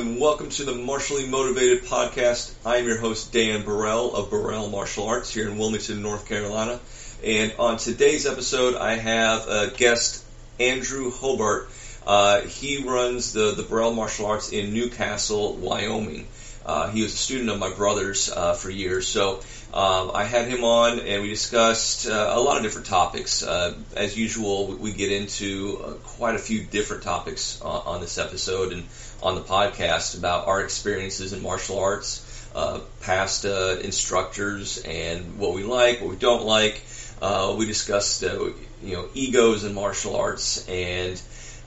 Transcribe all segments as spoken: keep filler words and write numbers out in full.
and welcome to the Martially Motivated Podcast. I'm your host, Dan Burrell of Burrell Martial Arts here in Wilmington, North Carolina. And on today's episode, I have a guest, Andrew Hobart. Uh, he runs the, the Burrell Martial Arts in Newcastle, Wyoming. Uh, he was a student of my brother's uh, for years, so um, I had him on, and we discussed uh, a lot of different topics. Uh, as usual, we, we get into uh, quite a few different topics uh, on this episode and on the podcast about our experiences in martial arts, uh, past uh, instructors, and what we like, what we don't like. Uh, we discussed uh, you know egos in martial arts and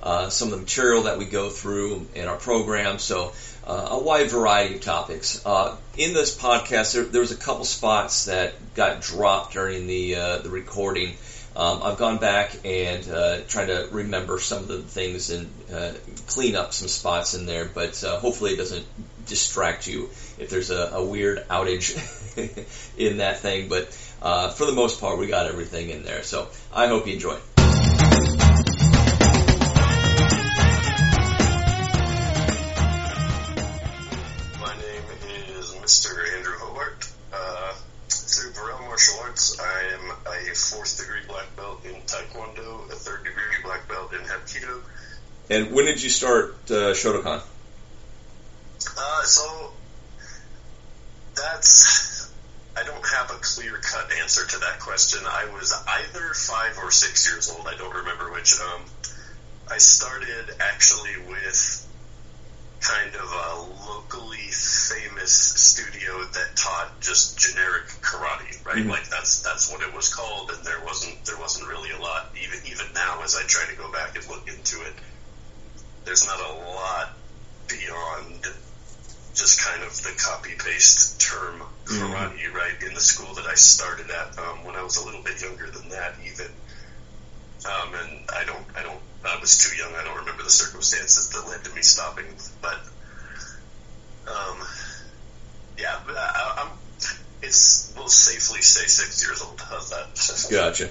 uh, some of the material that we go through in our program. So. Uh, a wide variety of topics. Uh, in this podcast, there, there was a couple spots that got dropped during the uh, the recording. Um, I've gone back and uh, tried to remember some of the things and uh, clean up some spots in there, but uh, hopefully it doesn't distract you if there's a, a weird outage in that thing. But uh, for the most part, we got everything in there. So I hope you enjoy. Taekwondo, a third degree black belt in Hapkido. And when did you start uh, Shotokan? Uh, so, that's, I don't have a clear-cut answer to that question. I was either five or six years old, I don't remember which. Um, I started actually with kind of a locally famous studio that taught just generic karate, right? Mm-hmm. Like that's that's what it was called, and there wasn't there wasn't really a lot. Even even now, as I try to go back and look into it, there's not a lot beyond just kind of the copy paste term karate, mm-hmm. right? In the school that I started at, um, when I was a little bit younger than that, even, um, and I don't I don't. I was too young. I don't remember the circumstances that led to me stopping, but um, yeah, I, I'm. It's we'll safely say six years old. How's that? Gotcha.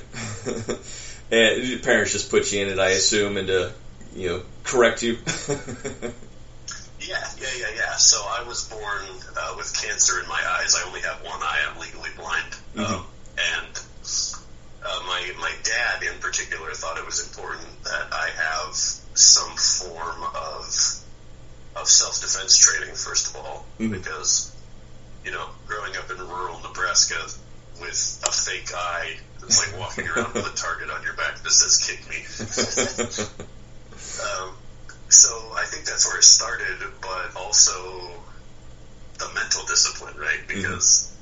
And your parents just put you in it, I assume, and to you know correct you. yeah, yeah, yeah, yeah. So I was born uh, with cancer in my eyes. I only have one eye. I'm legally blind, mm-hmm. um, and. Uh, my my dad in particular thought it was important that I have some form of of self defense training first of all, mm-hmm. because you know growing up in rural Nebraska with a fake eye, it's like walking around with a target on your back that says "kick me." um, so I think that's where it started, but also the mental discipline, right? Because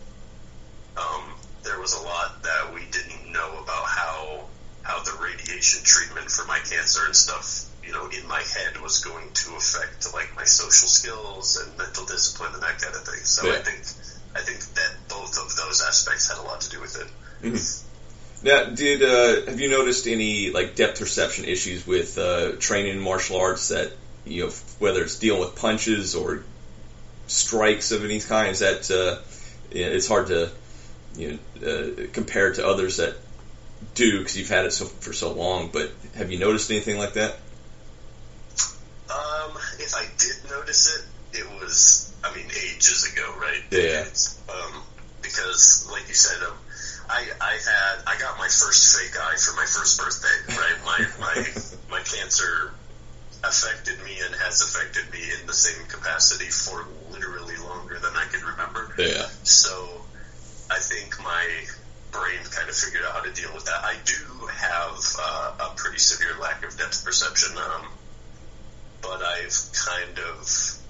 mm-hmm. um, there was a lot that we didn't know about how how the radiation treatment for my cancer and stuff, you know, in my head was going to affect like my social skills and mental discipline and that kind of thing. So yeah. I think I think that both of those aspects had a lot to do with it. Mm-hmm. Now, did uh, have you noticed any like depth perception issues with uh, training in martial arts that you know whether it's dealing with punches or strikes of any kind? Is that uh, it's hard to you know, uh, compared to others that do because you've had it so, for so long, but have you noticed anything like that? Um, if I did notice it, it was, I mean, ages ago, right? Yeah. Um, because, like you said, um, I, I had, I got my first fake eye for my first birthday, right? my, my, my cancer affected me and has affected me in the same capacity for literally longer than I could remember. Yeah. So, I think my brain kind of figured out how to deal with that. I do have uh, a pretty severe lack of depth perception, um, but I've kind of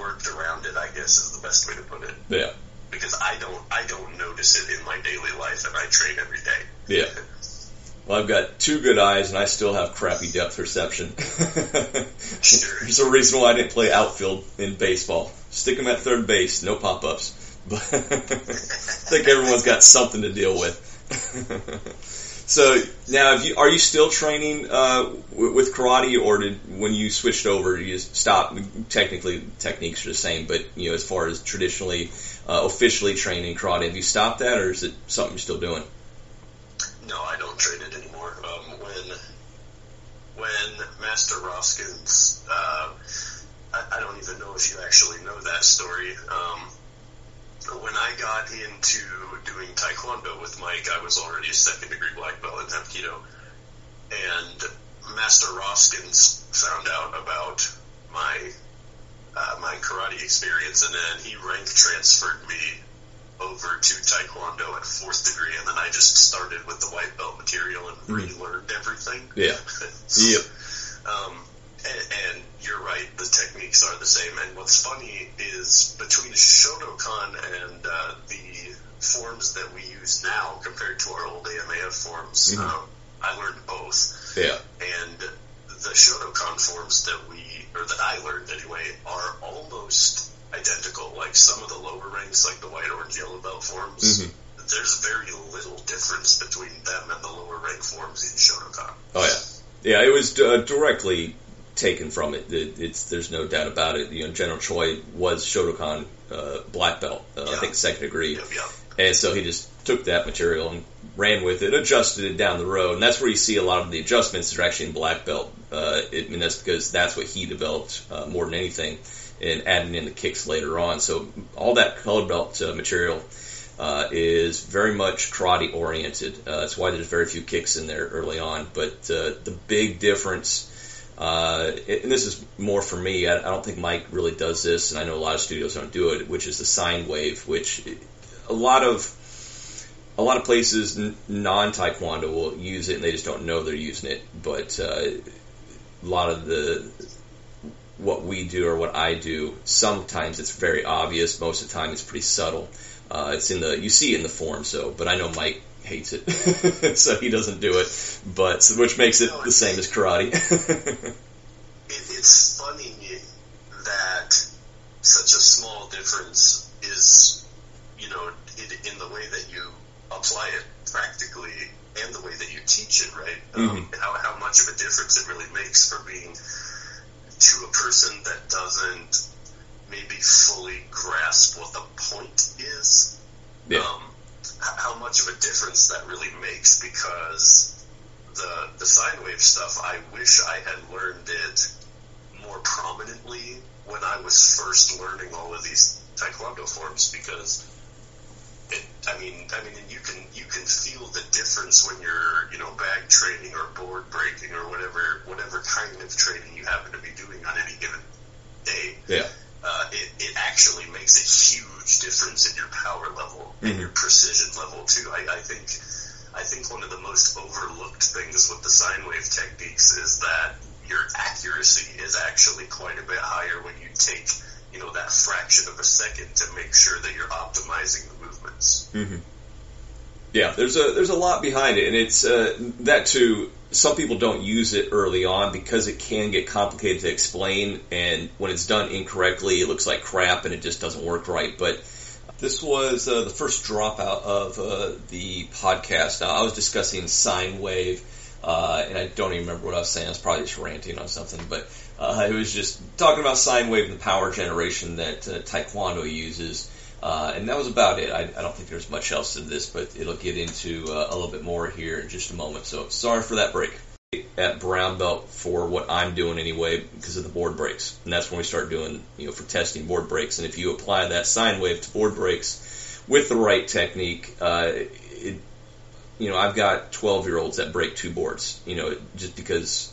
worked around it, I guess is the best way to put it. Yeah. Because I don't, I don't notice it in my daily life, and I train every day. Yeah. Well, I've got two good eyes, and I still have crappy depth perception. Sure. There's a reason why I didn't play outfield in baseball. Stick them at third base, no pop-ups. But I think everyone's got something to deal with. So now, have you, are you still training uh, w- with karate, or did when you switched over, you just stopped? Technically, techniques are the same, but you know, as far as traditionally, uh, officially training karate, have you stopped that, or is it something you're still doing? No, I don't train it anymore. Um, when when Master Roskins. Uh, story. Um, when I got into doing Taekwondo with Mike, I was already a second degree black belt in Hapkido, and Master Roskins found out about my uh, my karate experience, and then he rank transferred me over to Taekwondo at fourth degree, and then I just started with the white belt material and relearned everything. Yeah. so, yep. Um, and, and you're right, the techniques are the same. And what's funny is between Shotokan and uh, the forms that we use now compared to our old A M A F forms, mm-hmm. um, I learned both. Yeah. And the Shotokan forms that we, or that I learned anyway, are almost identical. Like some of the lower ranks, like the white, orange, yellow belt forms, mm-hmm. there's very little difference between them and the lower rank forms in Shotokan. Oh, yeah. Yeah, it was uh, directly taken from it. it. It's There's no doubt about it. You know, General Choi was Shotokan uh, black belt, uh, yeah. I think second degree. Yep, yep. And so he just took that material and ran with it, adjusted it down the road. And that's where you see a lot of the adjustments that are actually in black belt. Uh, it, and that's because that's what he developed uh, more than anything, and adding in the kicks later on. So all that color belt uh, material uh, is very much karate oriented. Uh, that's why there's very few kicks in there early on. But uh, the big difference, uh, and this is more for me, I, I don't think Mike really does this, and I know a lot of studios don't do it, which is the sine wave, which a lot of a lot of places non-Taekwondo will use it, and they just don't know they're using it. But uh, a lot of the... what we do or what I do, sometimes it's very obvious. Most of the time, it's pretty subtle. Uh, it's in the you see it in the form. So, but I know Mike hates it, so he doesn't do it. But so, which makes it no, the same as karate. it, it's funny that such a small difference is, you know, it, in the way that you apply it practically and the way that you teach it. Right? Mm-hmm. Um, how how much of a difference it really makes for being. To a person that doesn't maybe fully grasp what the point is, yeah. um, how much of a difference that really makes, because the the sine wave stuff, I wish I had learned it more prominently when I was first learning all of these Taekwondo forms, because it, I mean, I mean, you can you can feel the difference when you're, you know, bag training or board breaking or whatever whatever kind of training you happen to be doing on any given day. Yeah, uh, it it actually makes a huge difference in your power level and mm-hmm. your precision level too. I, I think I think one of the most overlooked things with the sine wave techniques is that your accuracy is actually quite a bit higher when you take, you know, that fraction of a second to make sure that you're optimizing the movements. Mm-hmm. Yeah, there's a there's a lot behind it, and it's uh, that too. Some people don't use it early on because it can get complicated to explain, and when it's done incorrectly, it looks like crap, and it just doesn't work right. But this was uh, the first dropout of uh, the podcast. Uh, I was discussing sine wave, uh, and I don't even remember what I was saying. I was probably just ranting on something, but. Uh, it was just talking about sine wave and the power generation that uh, Taekwondo uses, uh, and that was about it. I, I don't think there's much else to this, but it'll get into uh, a little bit more here in just a moment. So sorry for that break. At brown belt for what I'm doing anyway because of the board breaks, and that's when we start doing, you know, for testing board breaks. And if you apply that sine wave to board breaks with the right technique, uh, it, you know, I've got twelve-year-olds that break two boards, you know, just because.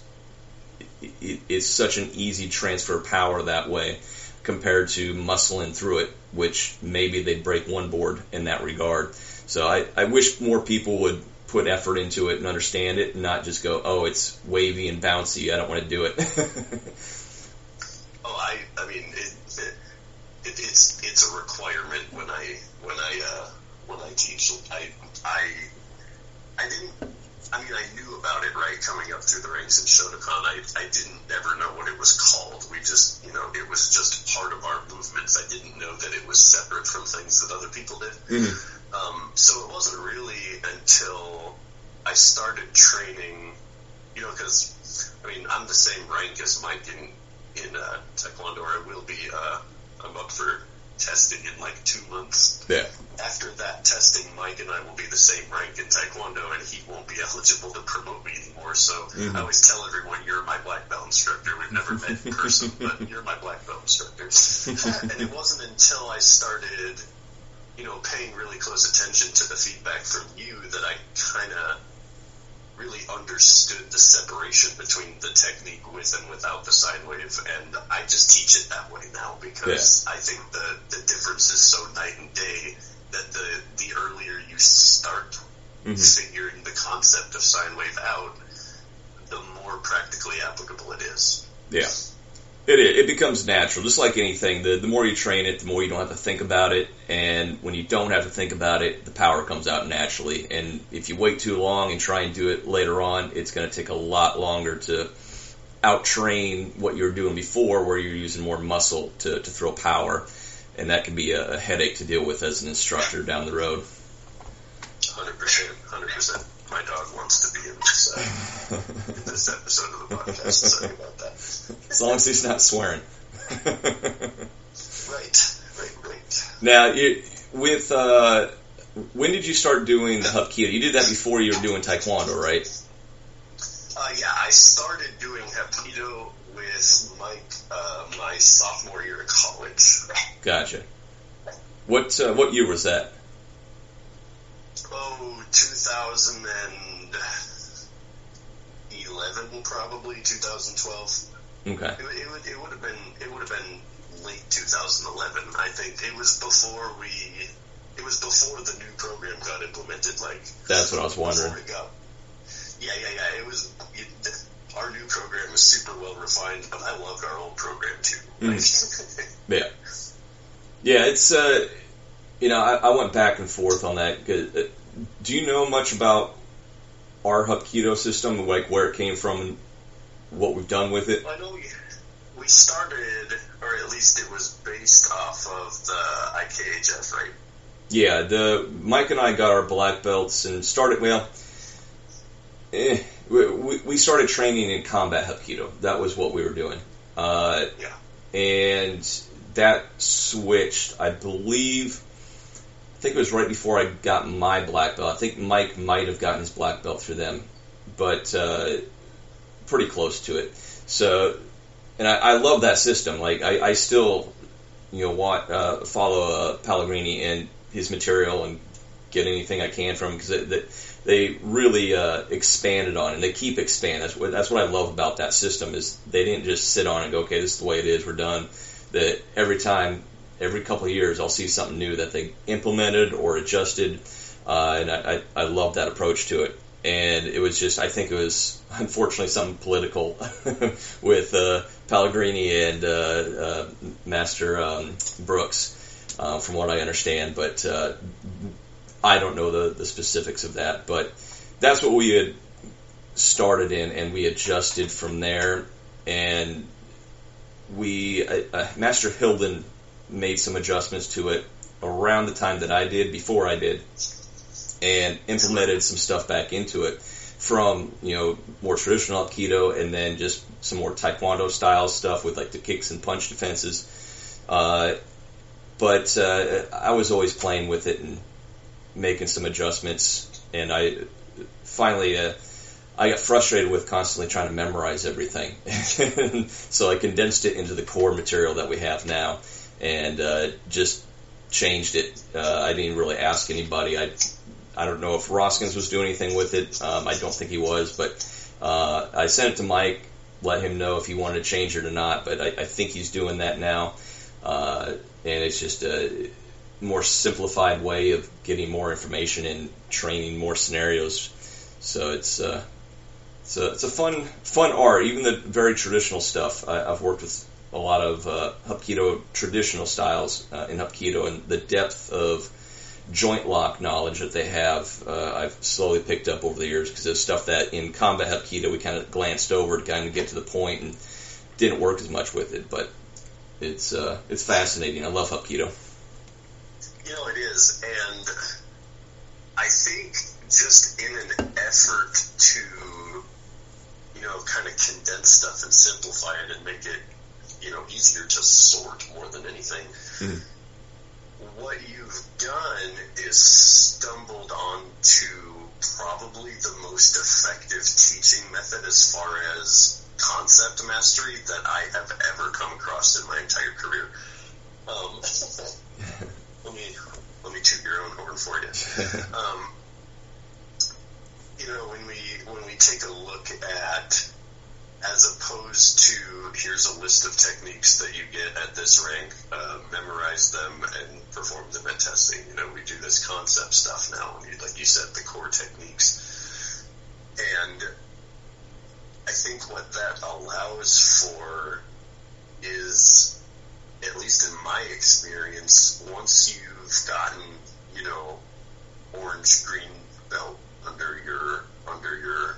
It's such an easy transfer of power that way compared to muscling through it, which maybe they break one board in that regard. So I, I wish more people would put effort into it and understand it and not just go, oh, it's wavy and bouncy, I don't want to do it. oh, I I mean, it, it, it, it's it's a requirement when I when I uh, when I teach. I I I didn't. I mean, I knew about it, right, coming up through the ranks in Shotokan. I, I didn't ever know what it was called. We just, you know, it was just part of our movements. I didn't know that it was separate from things that other people did. Mm-hmm. Um, so it wasn't really until I started training, you know, because, I mean, I'm the same rank as Mike in, in uh, Taekwondo, or I will be. Uh, I'm up for testing in like two months. Yeah. After that testing, Mike and I will be the same rank in Taekwondo, and he won't be eligible to promote me anymore. So mm-hmm. I always tell everyone, you're my black belt instructor. We've never that person, but you're my black belt instructor. And it wasn't until I started, you know, paying really close attention to the feedback from you that I kind of really understood the separation between the technique with and without the sine wave, and I just teach it that way now because yeah. I think the, the difference is so night and day that the, the earlier you start mm-hmm. figuring the concept of sine wave out, the more practically applicable it is. Yeah. It it becomes natural, just like anything. The the more you train it, the more you don't have to think about it, and when you don't have to think about it, the power comes out naturally. And if you wait too long and try and do it later on, it's going to take a lot longer to out-train what you were doing before, where you're using more muscle to, to throw power, and that can be a, a headache to deal with as an instructor down the road. one hundred percent, one hundred percent. My dog wants to be in this, uh, in this episode of the podcast. Sorry about that. As long as he's not swearing. Right, right, right. Now, you, with uh, when did you start doing the Hapkido? You did that before you were doing Taekwondo, right? Uh, yeah, I started doing Hapkido with Mike uh, my sophomore year of college. Gotcha. What uh, what year was that? Oh, two thousand eleven, probably two thousand twelve. Okay. It, it would it would have been it would have been late two thousand eleven. I think it was before we it was before the new program got implemented. Like that's what I was wondering. Got, yeah, yeah, yeah. It was it, our new program was super well refined, but I loved our old program too. Mm. yeah, yeah. It's uh, you know, I, I went back and forth on that. Cause, uh, do you know much about our Hapkido system, like where it came from and what we've done with it? I know we started, or at least it was based off of the I K H F, right? Yeah, the Mike and I got our black belts and started, well, eh, we, we started training in combat Hapkido. That was what we were doing. Uh, yeah. And that switched, I believe... I think it was right before I got my black belt. I think Mike might have gotten his black belt through them, but uh, pretty close to it. So, and I, I love that system. Like I, I still, you know, want, uh, follow uh, Pellegrini and his material and get anything I can from him because they, they really uh, expanded on it, and they keep expanding. That's what, that's what I love about that system is they didn't just sit on it and go, okay, this is the way it is, we're done. That every time. Every couple of years, I'll see something new that they implemented or adjusted, uh, and I, I, I love that approach to it. And it was just, I think it was, unfortunately, something political with uh, Pellegrini and uh, uh, Master um, Brooks, uh, from what I understand. But uh, I don't know the, the specifics of that. But that's what we had started in, and we adjusted from there. And we, uh, uh, Master Hilden made some adjustments to it around the time that I did, before I did, and implemented some stuff back into it from, you know, more traditional Aikido and then just some more Taekwondo style stuff with like the kicks and punch defenses. Uh, but uh, I was always playing with it and making some adjustments, and I finally uh, I got frustrated with constantly trying to memorize everything. So I condensed it into the core material that we have now. And uh, just changed it. Uh, I didn't really ask anybody. I I don't know if Roskins was doing anything with it. Um, I don't think he was. But uh, I sent it to Mike, let him know if he wanted to change it or not. But I, I think he's doing that now. Uh, and it's just a more simplified way of getting more information and training more scenarios. So it's uh, it's a, it's a fun, fun art, even the very traditional stuff. I, I've worked with a lot of uh, Hapkido traditional styles uh, in Hapkido, and the depth of joint lock knowledge that they have, uh, I've slowly picked up over the years, because it's stuff that in combat Hapkido we kind of glanced over to kind of get to the point and didn't work as much with it, but it's uh, it's fascinating. I love Hapkido. You know, it is, and I think just in an effort to, you know, kind of condense stuff and simplify it and make it, you know, easier to sort more than anything. Mm. What you've done is stumbled on to probably the most effective teaching method as far as concept mastery that I have ever come across in my entire career. Um, let me let me toot your own horn for you. Um, you know, when we when we take a look at, as opposed to here's a list of techniques that you get at this rank, uh, memorize them and perform them at testing. You know, we do this concept stuff now. Like you said, the core techniques. And I think what that allows for is, at least in my experience, once you've gotten, you know, orange-green belt under your under your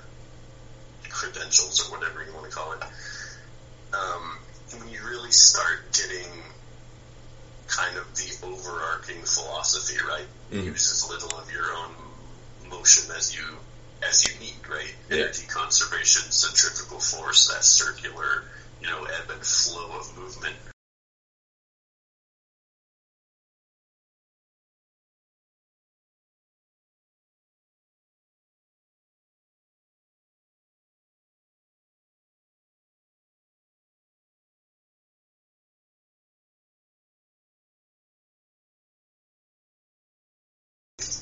credentials or whatever you want to call it, um, when you really start getting kind of the overarching philosophy, right? Mm-hmm. Use as little of your own motion as you as you need, right? Yeah. Energy conservation, centrifugal force, that circular, you know, ebb and flow of movement.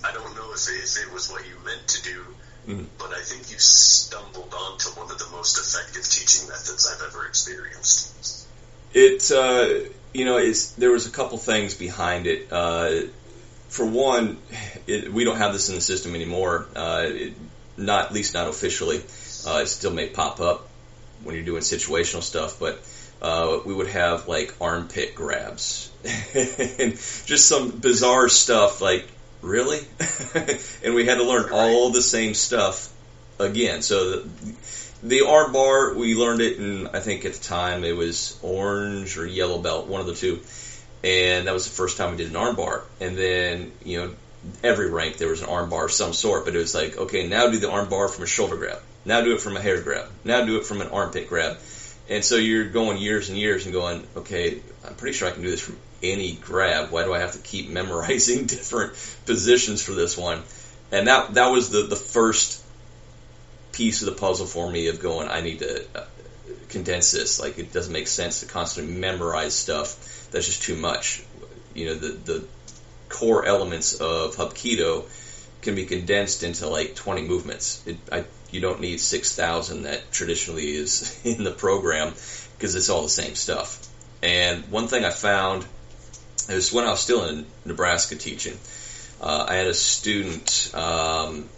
I don't know if it, if it was what you meant to do, mm. but I think you stumbled onto one of the most effective teaching methods I've ever experienced. It, uh, you know, it's, there was a couple things behind it. Uh, for one, it, we don't have this in the system anymore, uh, it, not at least not officially. Uh, it still may pop up when you're doing situational stuff, but uh, we would have, like, armpit grabs and just some bizarre stuff, like, really? And we had to learn all the same stuff again. So the, the arm bar, we learned it in, I think at the time, it was orange or yellow belt, one of the two. And that was the first time we did an arm bar. And then, you know, every rank there was an arm bar of some sort. But it was like, okay, now do the arm bar from a shoulder grab. Now do it from a hair grab. Now do it from an armpit grab. And so you're going years and years and going, okay, I'm pretty sure I can do this from any grab. Why do I have to keep memorizing different positions for this one? And that that was the, the first piece of the puzzle for me of going, I need to condense this. Like, it doesn't make sense to constantly memorize stuff. That's just too much. You know, the, the core elements of Hapkido can be condensed into, like, twenty movements. It, I, you don't need six thousand that traditionally is in the program because it's all the same stuff. And one thing I found is when I was still in Nebraska teaching, uh, I had a student, um,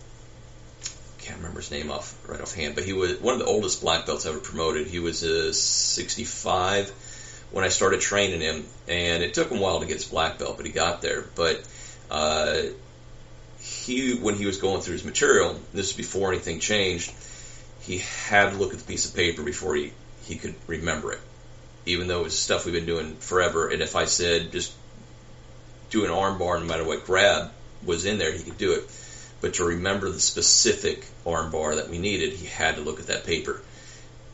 can't remember his name off right offhand, but he was one of the oldest black belts I ever promoted. He was uh, sixty-five when I started training him, and it took him a while to get his black belt, but he got there. But uh, he, when he was going through his material, this is before anything changed, he had to look at the piece of paper before he, he could remember it, even though it was stuff we've been doing forever. And if I said just do an arm bar, no matter what grab was in there, he could do it. But to remember the specific arm bar that we needed, he had to look at that paper.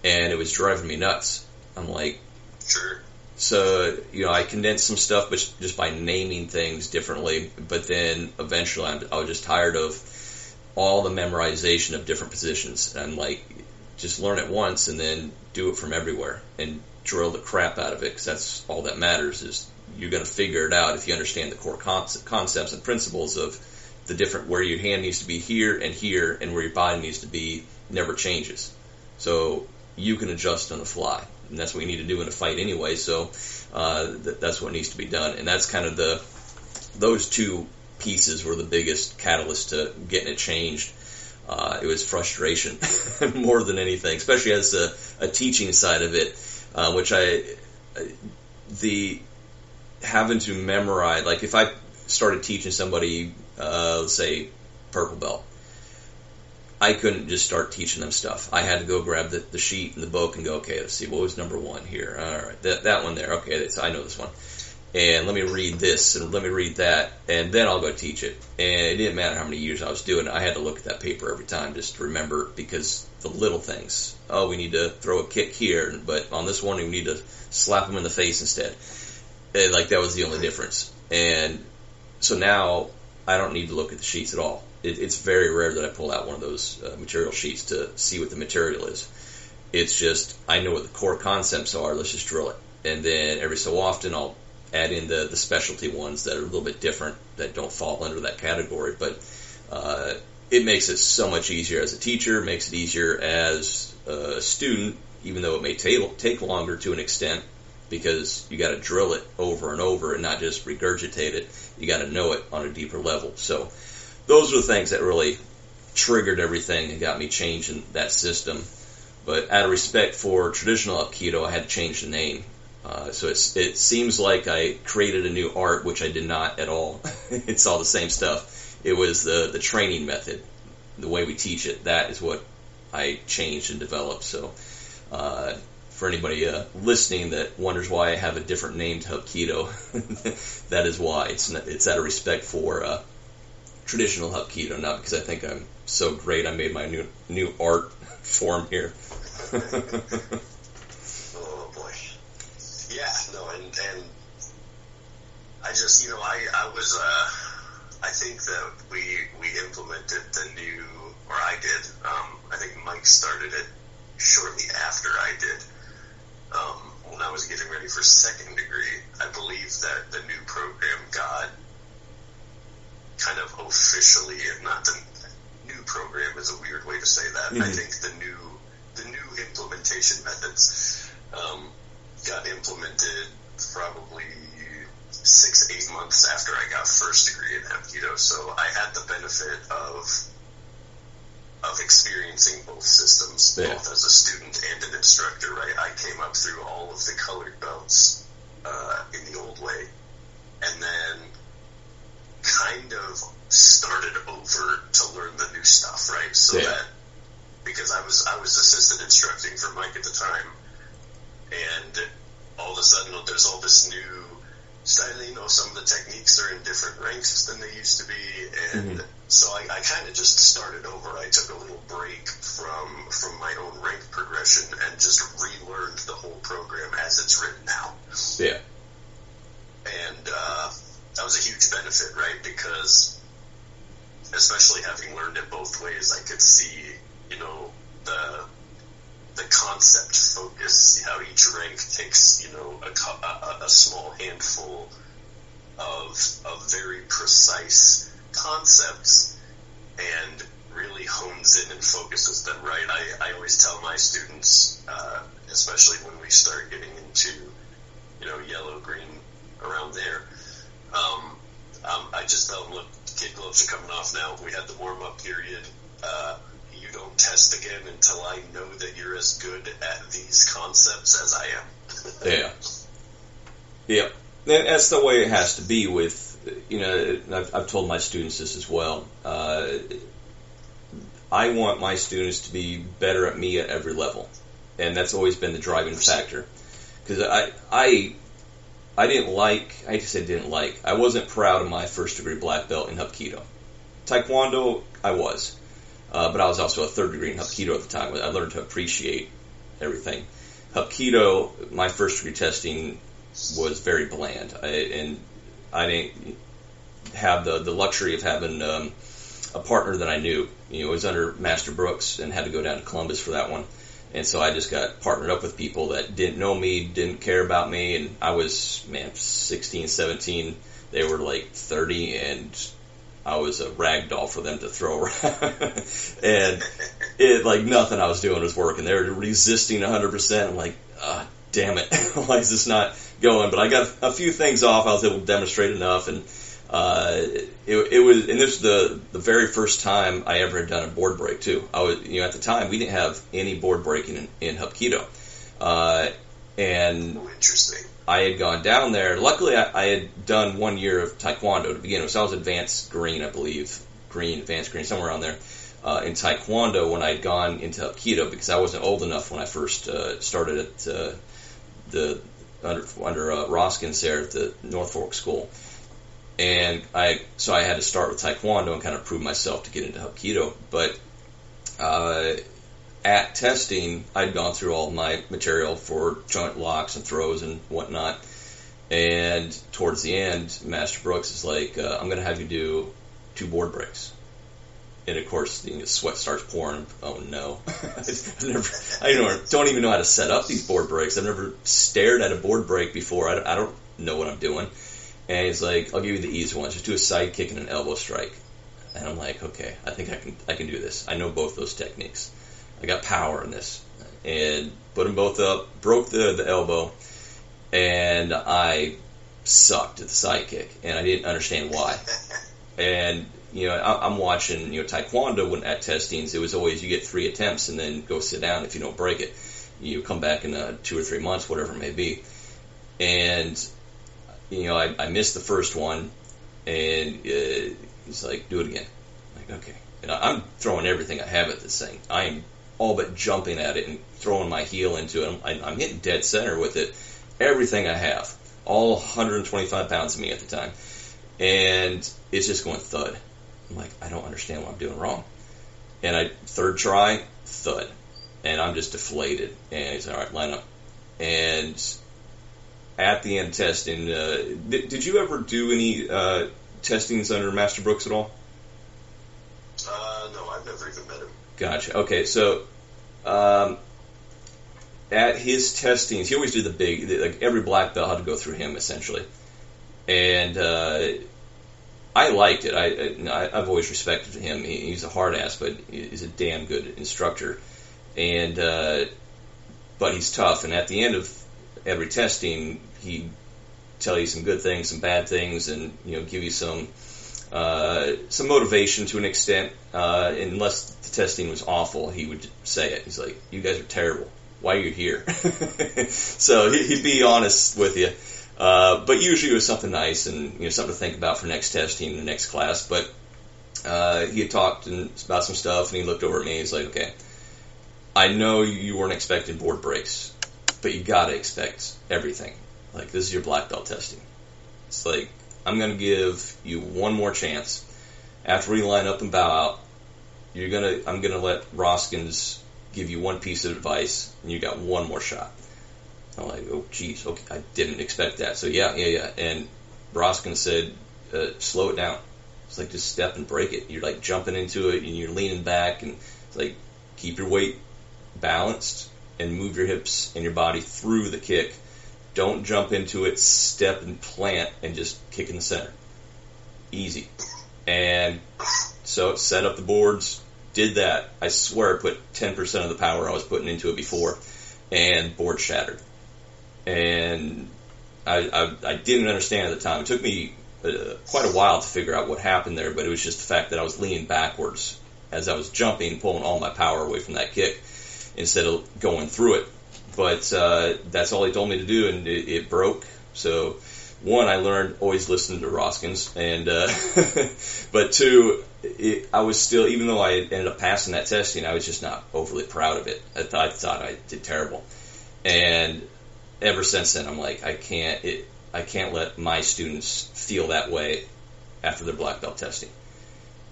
And it was driving me nuts. I'm like, sure. So, you know, I condensed some stuff but just by naming things differently. But then eventually I'm, I was just tired of all the memorization of different positions. And I'm like, just learn it once and then do it from everywhere. And drill the crap out of it, because that's all that matters, is you're going to figure it out if you understand the core concept, concepts and principles of the different, where your hand needs to be here and here, and where your body needs to be never changes. So you can adjust on the fly, and that's what you need to do in a fight anyway, so uh, th- that's what needs to be done. And that's kind of the, those two pieces were the biggest catalyst to getting it changed. Uh, it was frustration more than anything, especially as a, a teaching side of it. Uh, which I, the having to memorize, like if I started teaching somebody, uh, let's say, purple belt, I couldn't just start teaching them stuff. I had to go grab the, the sheet and the book and go, okay, let's see, what was number one here? All right, that that one there, okay, that's, I know this one. And let me read this and let me read that, and then I'll go teach it. And it didn't matter how many years I was doing it. I had to look at that paper every time just to remember, because the little things. Oh, we need to throw a kick here, but on this one we need to slap them in the face instead. And, like, that was the only difference. And so now I don't need to look at the sheets at all. It, it's very rare that I pull out one of those uh, material sheets to see what the material is. It's just, I know what the core concepts are, let's just drill it. And then every so often I'll add in the, the specialty ones that are a little bit different, that don't fall under that category. But uh, it makes it so much easier as a teacher, makes it easier as a student, even though it may ta- take longer to an extent, because you got to drill it over and over and not just regurgitate it. You got to know it on a deeper level. So those are the things that really triggered everything and got me changing that system. But out of respect for traditional Hapkido, I had to change the name. Uh, so it's, it seems like I created a new art, which I did not at all. It's all the same stuff. It was the, the training method, the way we teach it. That is what I changed and developed. So uh, for anybody uh, listening that wonders why I have a different name to Hapkido, that is why. It's not, it's out of respect for uh, traditional Hapkido, not because I think I'm so great I made my new new art form here. Oh boy. Yeah, no, and, and I just, you know, I, I was, uh, I think that we, we implemented the new, or I did, um, I think Mike started it shortly after I did, um, when I was getting ready for second degree. I believe that the new program got kind of officially, if not the new program is a weird way to say that, mm-hmm. I think the new, the new implementation methods, um, got implemented probably six, eight months after I got first degree in Hapkido. So I had the benefit of of experiencing both systems, yeah. both as a student and an instructor, right? I came up through all of the colored belts uh, in the old way, and then kind of started over to learn the new stuff, right? So yeah. that, because I was I was assistant instructing for Mike at the time, and all of a sudden there's all this new styling. You know, some of the techniques are in different ranks than they used to be. And mm-hmm. so I, I kind of just started over. I took a little break from from my own rank progression and just relearned the whole program as it's written now. Yeah. And uh, that was a huge benefit, right? Because especially having learned it both ways, I could see, you know, the... the concept focus, how each rank takes, you know, a, a, a small handful of, of very precise concepts and really hones in and focuses them, right? I, I always tell my students, uh, especially when we start getting into, you know, yellow, green, around there, um, um, I just tell them, look, kid gloves are coming off now. We had the warm-up period. Uh, You don't test again until I know that you're as good at these concepts as I am. yeah. Yeah. And that's the way it has to be with, you know, I've, I've told my students this as well. Uh, I want my students to be better at me at every level. And that's always been the driving factor. Because I, I, I didn't like, I just said didn't like, I wasn't proud of my first degree black belt in Hapkido. Taekwondo, I was. Uh, but I was also a third degree in Hapkido at the time. I learned to appreciate everything. Hapkido, my first degree testing was very bland. I, and I didn't have the, the luxury of having um, a partner that I knew. You know, it was under Master Brooks and had to go down to Columbus for that one. And so I just got partnered up with people that didn't know me, didn't care about me. And I was, man, sixteen, seventeen. They were like thirty, and I was a rag doll for them to throw around. And it, like, nothing I was doing was working. They were resisting one hundred percent. I'm like, ah, oh, damn it. Why is this not going? But I got a few things off. I was able to demonstrate enough. And uh, it, it was, and this was the, the very first time I ever had done a board break, too. I was, you know, at the time, we didn't have any board breaking in, in Hapkido. Uh, and oh, interesting. I had gone down there. Luckily, I, I had done one year of Taekwondo to begin with. So I was advanced green, I believe. Green, advanced green, somewhere around there. Uh, in Taekwondo when I had gone into Hapkido, because I wasn't old enough when I first uh, started at uh, the under, under uh, Roskins there at the North Fork School. And I so I had to start with Taekwondo and kind of prove myself to get into Hapkido. But uh, at testing, I'd gone through all my material for joint locks and throws and whatnot. And towards the end, Master Brooks is like, uh, I'm going to have you do two board breaks. And of course, you know, sweat starts pouring. Oh no! I've never, I don't, don't even know how to set up these board breaks. I've never stared at a board break before. I don't, I don't know what I'm doing. And he's like, "I'll give you the easy one. Just do a side kick and an elbow strike." And I'm like, "Okay, I think I can, I can do this. I know both those techniques. I got power in this." And put them both up, broke the the elbow, and I sucked at the side kick, and I didn't understand why. And you know, I, I'm watching, you know, Taekwondo when at testings. It was always you get three attempts and then go sit down if you don't break it. You come back in uh, two or three months, whatever it may be. And you know, I, I missed the first one, and uh, he's like, "Do it again." I'm like, okay, and I, I'm throwing everything I have at this thing. I am all but jumping at it and throwing my heel into it. I'm, I'm hitting dead center with it, everything I have, all one hundred twenty-five pounds of me at the time, and it's just going thud. I'm like, I don't understand what I'm doing wrong. And I third try, thud, and I'm just deflated. And he's like, all right, line up. And at the end testing, uh, th- did you ever do any uh, testings under Master Brooks at all? Uh, no, I've never even met him. Gotcha. Okay, so um, at his testings, he always did the big, the, like every black belt had to go through him essentially, and uh, I liked it. I, I I've always respected him. He, he's a hard ass, but he's a damn good instructor, and uh, but he's tough. And at the end of every testing, he tell you some good things, some bad things, and you know, give you some. Uh, some motivation to an extent, uh, unless the testing was awful, he would say it. He's like, you guys are terrible. Why are you here? So he'd be honest with you. Uh, but usually it was something nice and, you know, something to think about for next testing, the next class. But, uh, he had talked and, about some stuff, and he looked over at me. He's like, okay, I know you weren't expecting board breaks, but you gotta expect everything. Like, this is your black belt testing. It's like, I'm going to give you one more chance. After we line up and bow out, you're gonna. I'm going to let Roskins give you one piece of advice, and you got one more shot. I'm like, oh, geez, okay, I didn't expect that. So, yeah, yeah, yeah. And Roskins said, uh, slow it down. It's like, just step and break it. You're, like, jumping into it, and you're leaning back, and it's like, keep your weight balanced and move your hips and your body through the kick. Don't jump into it, step and plant, and just kick in the center. Easy. And so set up the boards, did that. I swear I put ten percent of the power I was putting into it before, and board shattered. And I, I, I didn't understand at the time. It took me uh, quite a while to figure out what happened there, but it was just the fact that I was leaning backwards as I was jumping, pulling all my power away from that kick instead of going through it. But uh, that's all he told me to do, and it, it broke. So, one, I learned always listen to Roskins, and uh, but two, it, I was still, even though I ended up passing that testing, I was just not overly proud of it. I, th- I thought I did terrible, and ever since then, I'm like, I can't, it, I can't let my students feel that way after their black belt testing.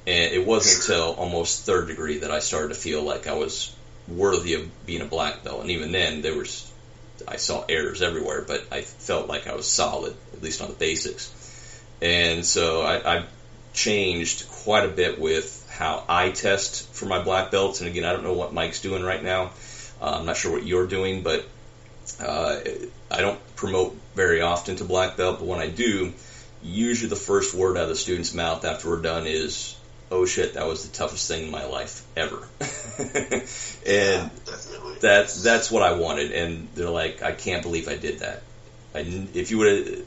And it wasn't until almost third degree that I started to feel like I was worthy of being a black belt, and even then there was, I saw errors everywhere, but I felt like I was solid, at least on the basics. And so I, I changed quite a bit with how I test for my black belts. And again, I don't know what Mike's doing right now. Uh, I'm not sure what you're doing, but uh, I don't promote very often to black belt. But when I do, usually the first word out of the student's mouth after we're done is, oh shit, that was the toughest thing in my life ever. And yeah, that's, that's what I wanted. And they're like, I can't believe I did that. I, if you would have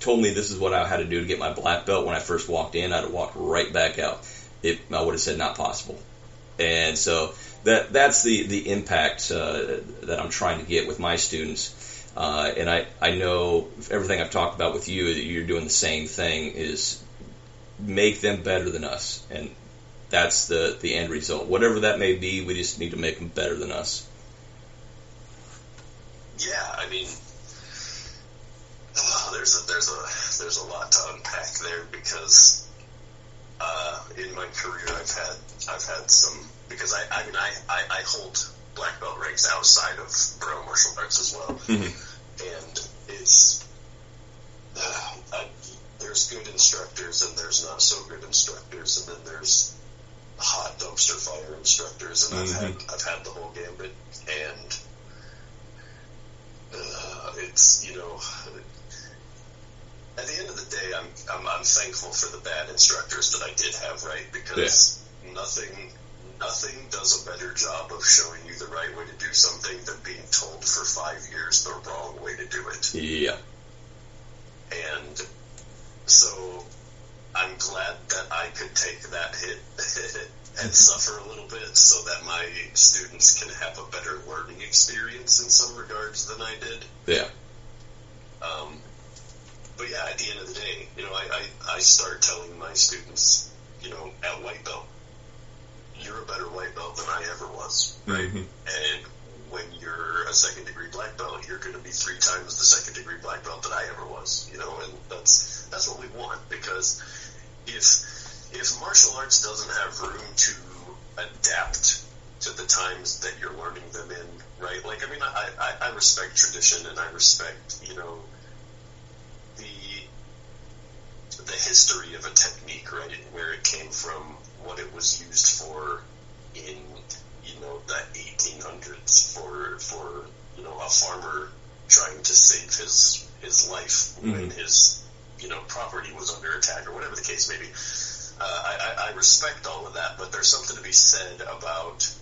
told me this is what I had to do to get my black belt when I first walked in, I'd have walked right back out. It, I would have said not possible. And so that that's the, the impact uh, that I'm trying to get with my students. Uh, and I, I know everything I've talked about with you, you're doing the same thing, is make them better than us, and that's the, the end result. Whatever that may be, we just need to make them better than us. Yeah, I mean, oh, there's a, there's a there's a lot to unpack there, because uh, in my career I've had I've had some, because I, I mean I, I, I hold black belt ranks outside of Burrell Martial Arts as well, mm-hmm. and it's uh, I, there's good instructors and there's not so good instructors, and then there's hot dumpster fire instructors, and mm-hmm. I've had I've had the whole gambit, and uh, it's you know at the end of the day, I'm I'm, I'm thankful for the bad instructors that I did have, right? Because yeah. nothing nothing does a better job of showing you the right way to do something than being told for five years the wrong way to do it. Yeah, and so. I'm glad that I could take that hit and suffer a little bit so that my students can have a better learning experience in some regards than I did. Yeah. Um, but yeah, at the end of the day, you know, I, I, I start telling my students, you know, at white belt, you're a better white belt than I ever was. Right. Mm-hmm. And when you're a second degree black belt, you're going to be three times the second degree black belt that I ever was, you know, and that's, that's what we want, because if, if martial arts doesn't have room to adapt to the times that you're learning them in, right? Like, I mean, I, I, I respect tradition, and I respect, you know, the, the history of a technique, right? Where it came from, what it was used for in, you know, the eighteen hundreds for, for, you know, a farmer trying to save his, his life mm-hmm. when his, you know, property was under attack or whatever the case may be. Uh, I, I respect all of that, but there's something to be said about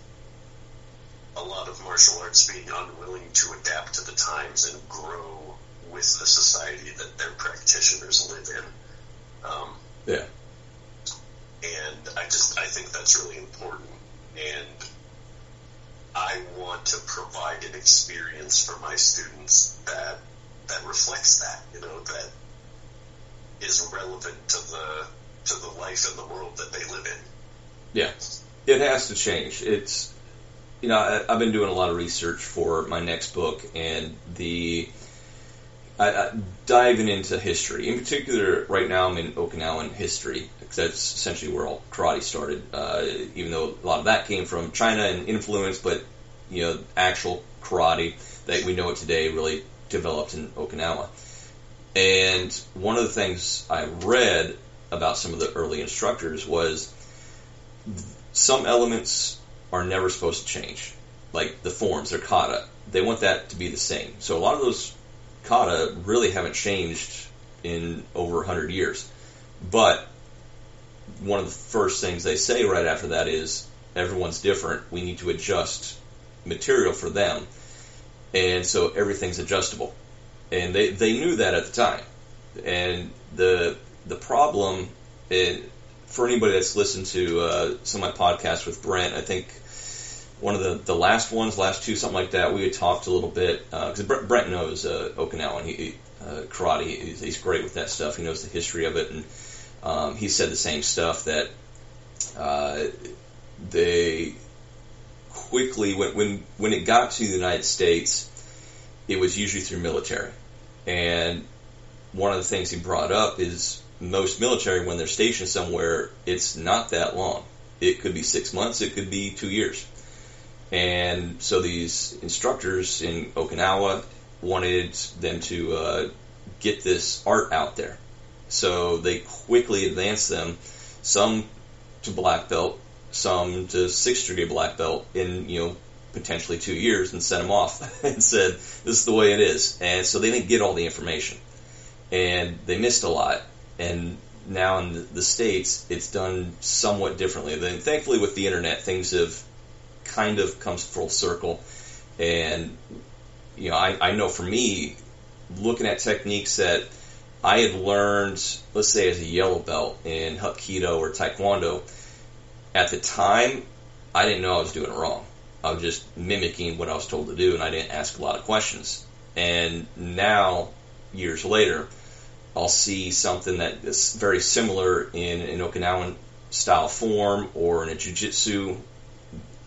a lot of martial arts being unwilling to adapt to the times and grow with the society that their practitioners live in. Um, yeah. And I just, I think that's really important. And I want to provide an experience for my students that that reflects that, you know, that is relevant to the to the life and the world that they live in. Yeah, it has to change. It's, you know, I, I've been doing a lot of research for my next book, and the I, I, diving into history. In particular, right now I'm in Okinawan history, because that's essentially where all karate started, uh, even though a lot of that came from China and influence, but, you know, actual karate that we know it today really developed in Okinawa. And one of the things I read about some of the early instructors was some elements are never supposed to change, like the forms, their kata. They want that to be the same. So a lot of those kata really haven't changed in over one hundred years. But one of the first things they say right after that is, everyone's different, we need to adjust material for them. And so everything's adjustable. And they, they knew that at the time. And the the problem, it, for anybody that's listened to uh, some of my podcasts with Brent, I think one of the, the last ones, last two, something like that, we had talked a little bit, because uh, Brent knows uh, Okinawan he, uh, karate. He's, he's great with that stuff. He knows the history of it. And um, he said the same stuff, that uh, they quickly, when, when when it got to the United States, it was usually through military. And one of the things he brought up is most military, when they're stationed somewhere, it's not that long. It could be six months. It could be two years. And so these instructors in Okinawa wanted them to uh, get this art out there. So they quickly advanced them, some to black belt, some to sixth degree black belt in, you know, potentially two years, and sent them off and said, this is the way it is. And so they didn't get all the information. And they missed a lot. And now in the States, it's done somewhat differently. Then, thankfully, with the internet, things have kind of comes full circle. And, you know, I, I know for me, looking at techniques that I had learned, let's say as a yellow belt in Hapkido or Taekwondo, at the time, I didn't know I was doing it wrong. I was just mimicking what I was told to do, and I didn't ask a lot of questions. And now, years later, I'll see something that is very similar in an Okinawan-style form or in a jiu-jitsu,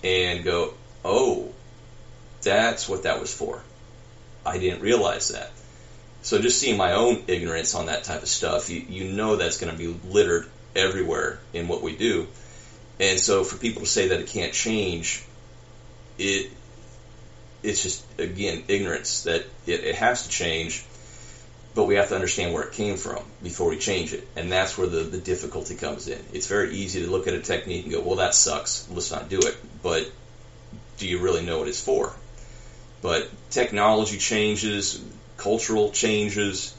and go, oh, that's what that was for. I didn't realize that. So just seeing my own ignorance on that type of stuff, you, you know that's going to be littered everywhere in what we do. And so for people to say that it can't change, it it's just, again, ignorance, that it, it has to change. but we have to understand where it came from before we change it. And that's where the, the difficulty comes in. It's very easy to look at a technique and go, well, that sucks, let's not do it. But do you really know what it's for? But technology changes, cultural changes,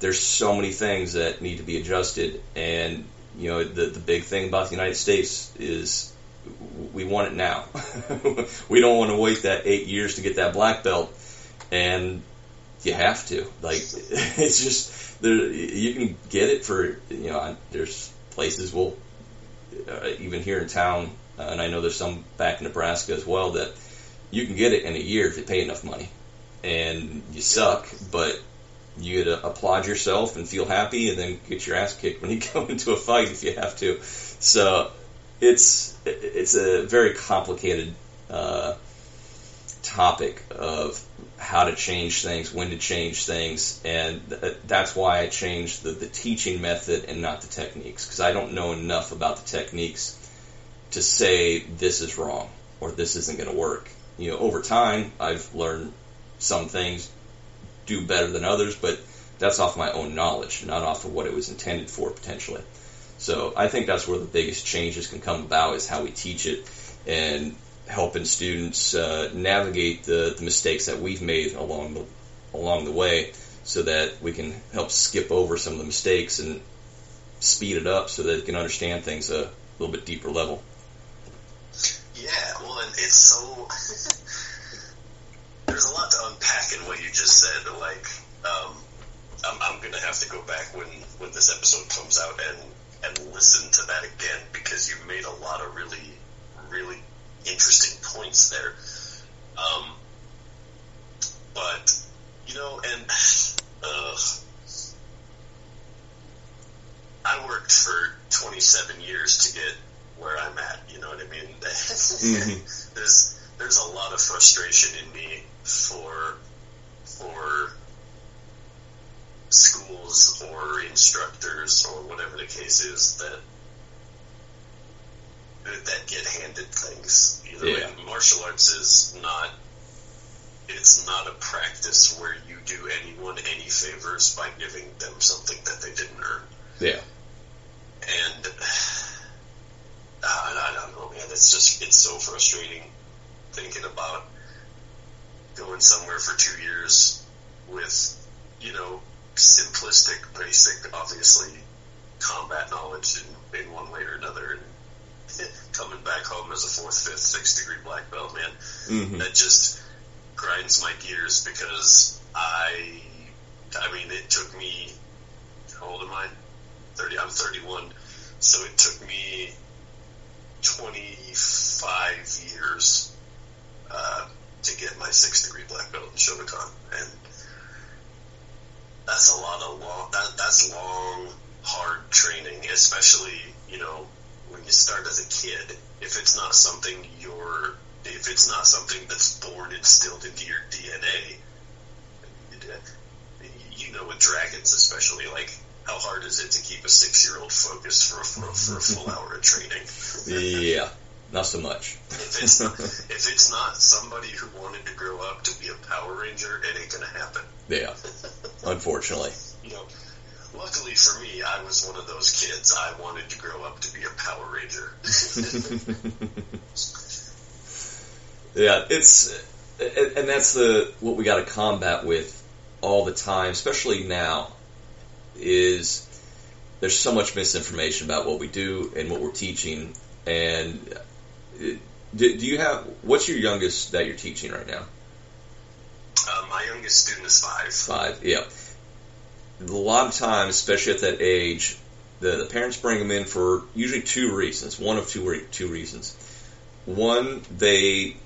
there's so many things that need to be adjusted. And, you know, the, the big thing about the United States is we want it now. We don't want to wait that eight years to get that black belt. And you have to. Like, it's just, there, you can get it for, you know, there's places will, uh, even here in town, uh, and I know there's some back in Nebraska as well, that you can get it in a year if you pay enough money. And you suck, but you get to applaud yourself and feel happy and then get your ass kicked when you go into a fight if you have to. So it's it's a very complicated uh, topic of how to change things, when to change things, and th- that's why I changed the, the teaching method and not the techniques, because I don't know enough about the techniques to say this is wrong or this isn't going to work. You know, over time, I've learned some things do better than others, but that's off my own knowledge, not off of what it was intended for, potentially. So I think that's where the biggest changes can come about, is how we teach it and helping students uh, navigate the, the mistakes that we've made along the along the way, so that we can help skip over some of the mistakes and speed it up so that they can understand things a little bit deeper level. Yeah, well, and it's so... There's a lot to unpack in what you just said. Like, um, I'm, I'm going to have to go back when, when this episode comes out and, and listen to that again, because you made a lot of really, really interesting points there. Um, but, you know, and uh, I worked for twenty-seven years to get where I'm at, you know what I mean? Mm-hmm. there's, there's a lot of frustration in me for, for schools or instructors or whatever the case is that that get handed things. You know, yeah. Like, martial arts is not, it's not a practice where you do anyone any favors by giving them something that they didn't earn. Yeah. And, uh, I don't know, man, it's just, it's so frustrating thinking about going somewhere for two years with, you know, simplistic, basic, obviously, combat knowledge in, in one way or another, and coming back home as a fourth, fifth, sixth degree black belt, man, mm-hmm. that just grinds my gears, because I, I mean, it took me, how old am I? thirty, I'm thirty-one, so it took me twenty-five years uh, to get my sixth degree black belt in Shotokan, and that's a lot of long, that, that's long, hard training, especially, you know, when you start as a kid, if it's not something you're, if it's not something that's born instilled into your D N A, you know, with dragons especially, like, how hard is it to keep a six-year-old focused for a, for a full hour of training? Yeah, not so much. If it's, if it's not somebody who wanted to grow up to be a Power Ranger, it ain't gonna happen. Yeah, unfortunately. You know, luckily for me, I was one of those kids. I wanted to grow up to be a Power Ranger. Yeah, it's, and that's the what we got to combat with all the time, especially now, is there's so much misinformation about what we do and what we're teaching. And do you have, what's your youngest that you're teaching right now? Uh, my youngest student is five. Five, yeah. A lot of times, especially at that age, the, the parents bring them in for usually two reasons. One of two re- two reasons. One, they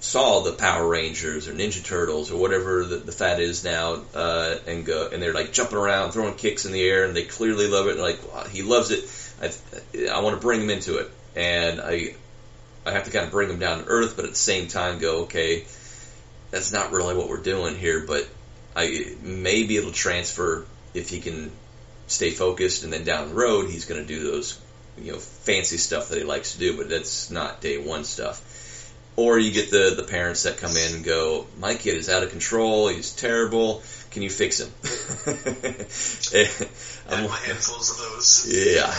saw the Power Rangers or Ninja Turtles or whatever the, the fad is now, uh, and go and they're like jumping around, throwing kicks in the air, and they clearly love it. And like, wow, he loves it. I I want to bring him into it, and I I have to kind of bring him down to earth, but at the same time, go, okay, that's not really what we're doing here, but I maybe it'll transfer. If he can stay focused, and then down the road he's going to do those, you know, fancy stuff that he likes to do, but that's not day one stuff. Or you get the, the parents that come in and go, my kid is out of control, he's terrible, Can you fix him? I'm like, handfuls of those. Yeah,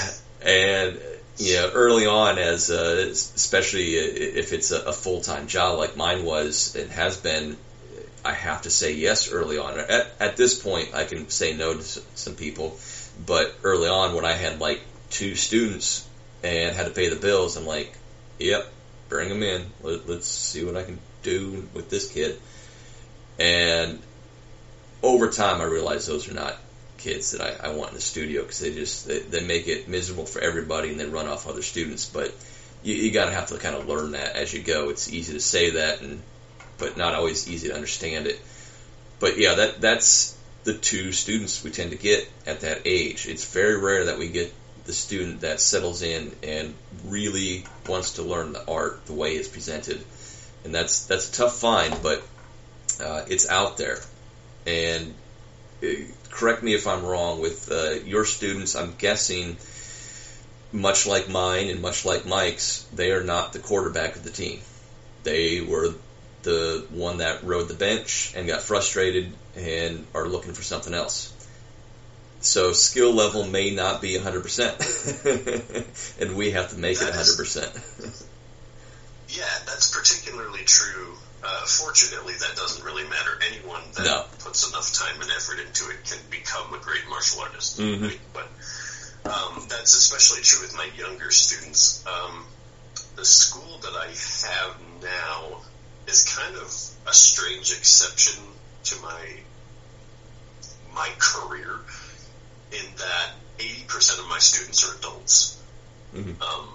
and you know, early on, as uh, especially if it's a, a full-time job like mine was and has been, I have to say yes early on. At, at this point, I can say no to some people, but early on, when I had like two students and had to pay the bills, I'm like, yep, bring them in. Let, let's see what I can do with this kid. And over time, I realized those are not kids that I, I want in the studio, because they just they, they make it miserable for everybody and they run off other students. But you, you gotta have to kind of learn that as you go. It's easy to say that, and but not always easy to understand it. But yeah, that that's the two students we tend to get at that age. It's very rare that we get the student that settles in and really wants to learn the art the way it's presented, and that's that's a tough find, but uh, it's out there. And uh, correct me if I'm wrong, with uh, your students, I'm guessing, much like mine and much like Mike's, they are not the quarterback of the team. They were the one that rode the bench and got frustrated and are looking for something else. So skill level may not be one hundred percent, and we have to make that it one hundred percent. Is, yeah, that's particularly true. Uh, fortunately, that doesn't really matter. Anyone that no. puts enough time and effort into it can become a great martial artist. Mm-hmm. Right? But um, that's especially true with my younger students. Um, the school that I have now is kind of a strange exception to my my career, in that eighty percent of my students are adults, mm-hmm. um,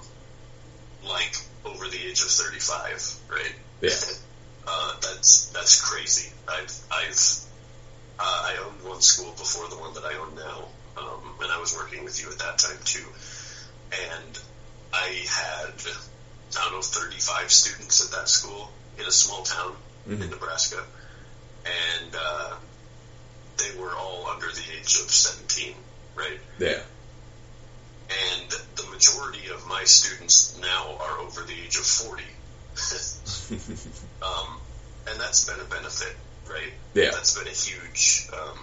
like over the age of thirty-five, right? Yeah. Uh, that's that's crazy. I've I've uh, I owned one school before the one that I own now, um, and I was working with you at that time too. And I had I don't know thirty-five students at that school in a small town mm-hmm. in Nebraska, and uh, they were all under the age of seventeen, right? Yeah. And the majority of my students now are over the age of forty. um, and that's been a benefit, right? Yeah. That's been a huge, um,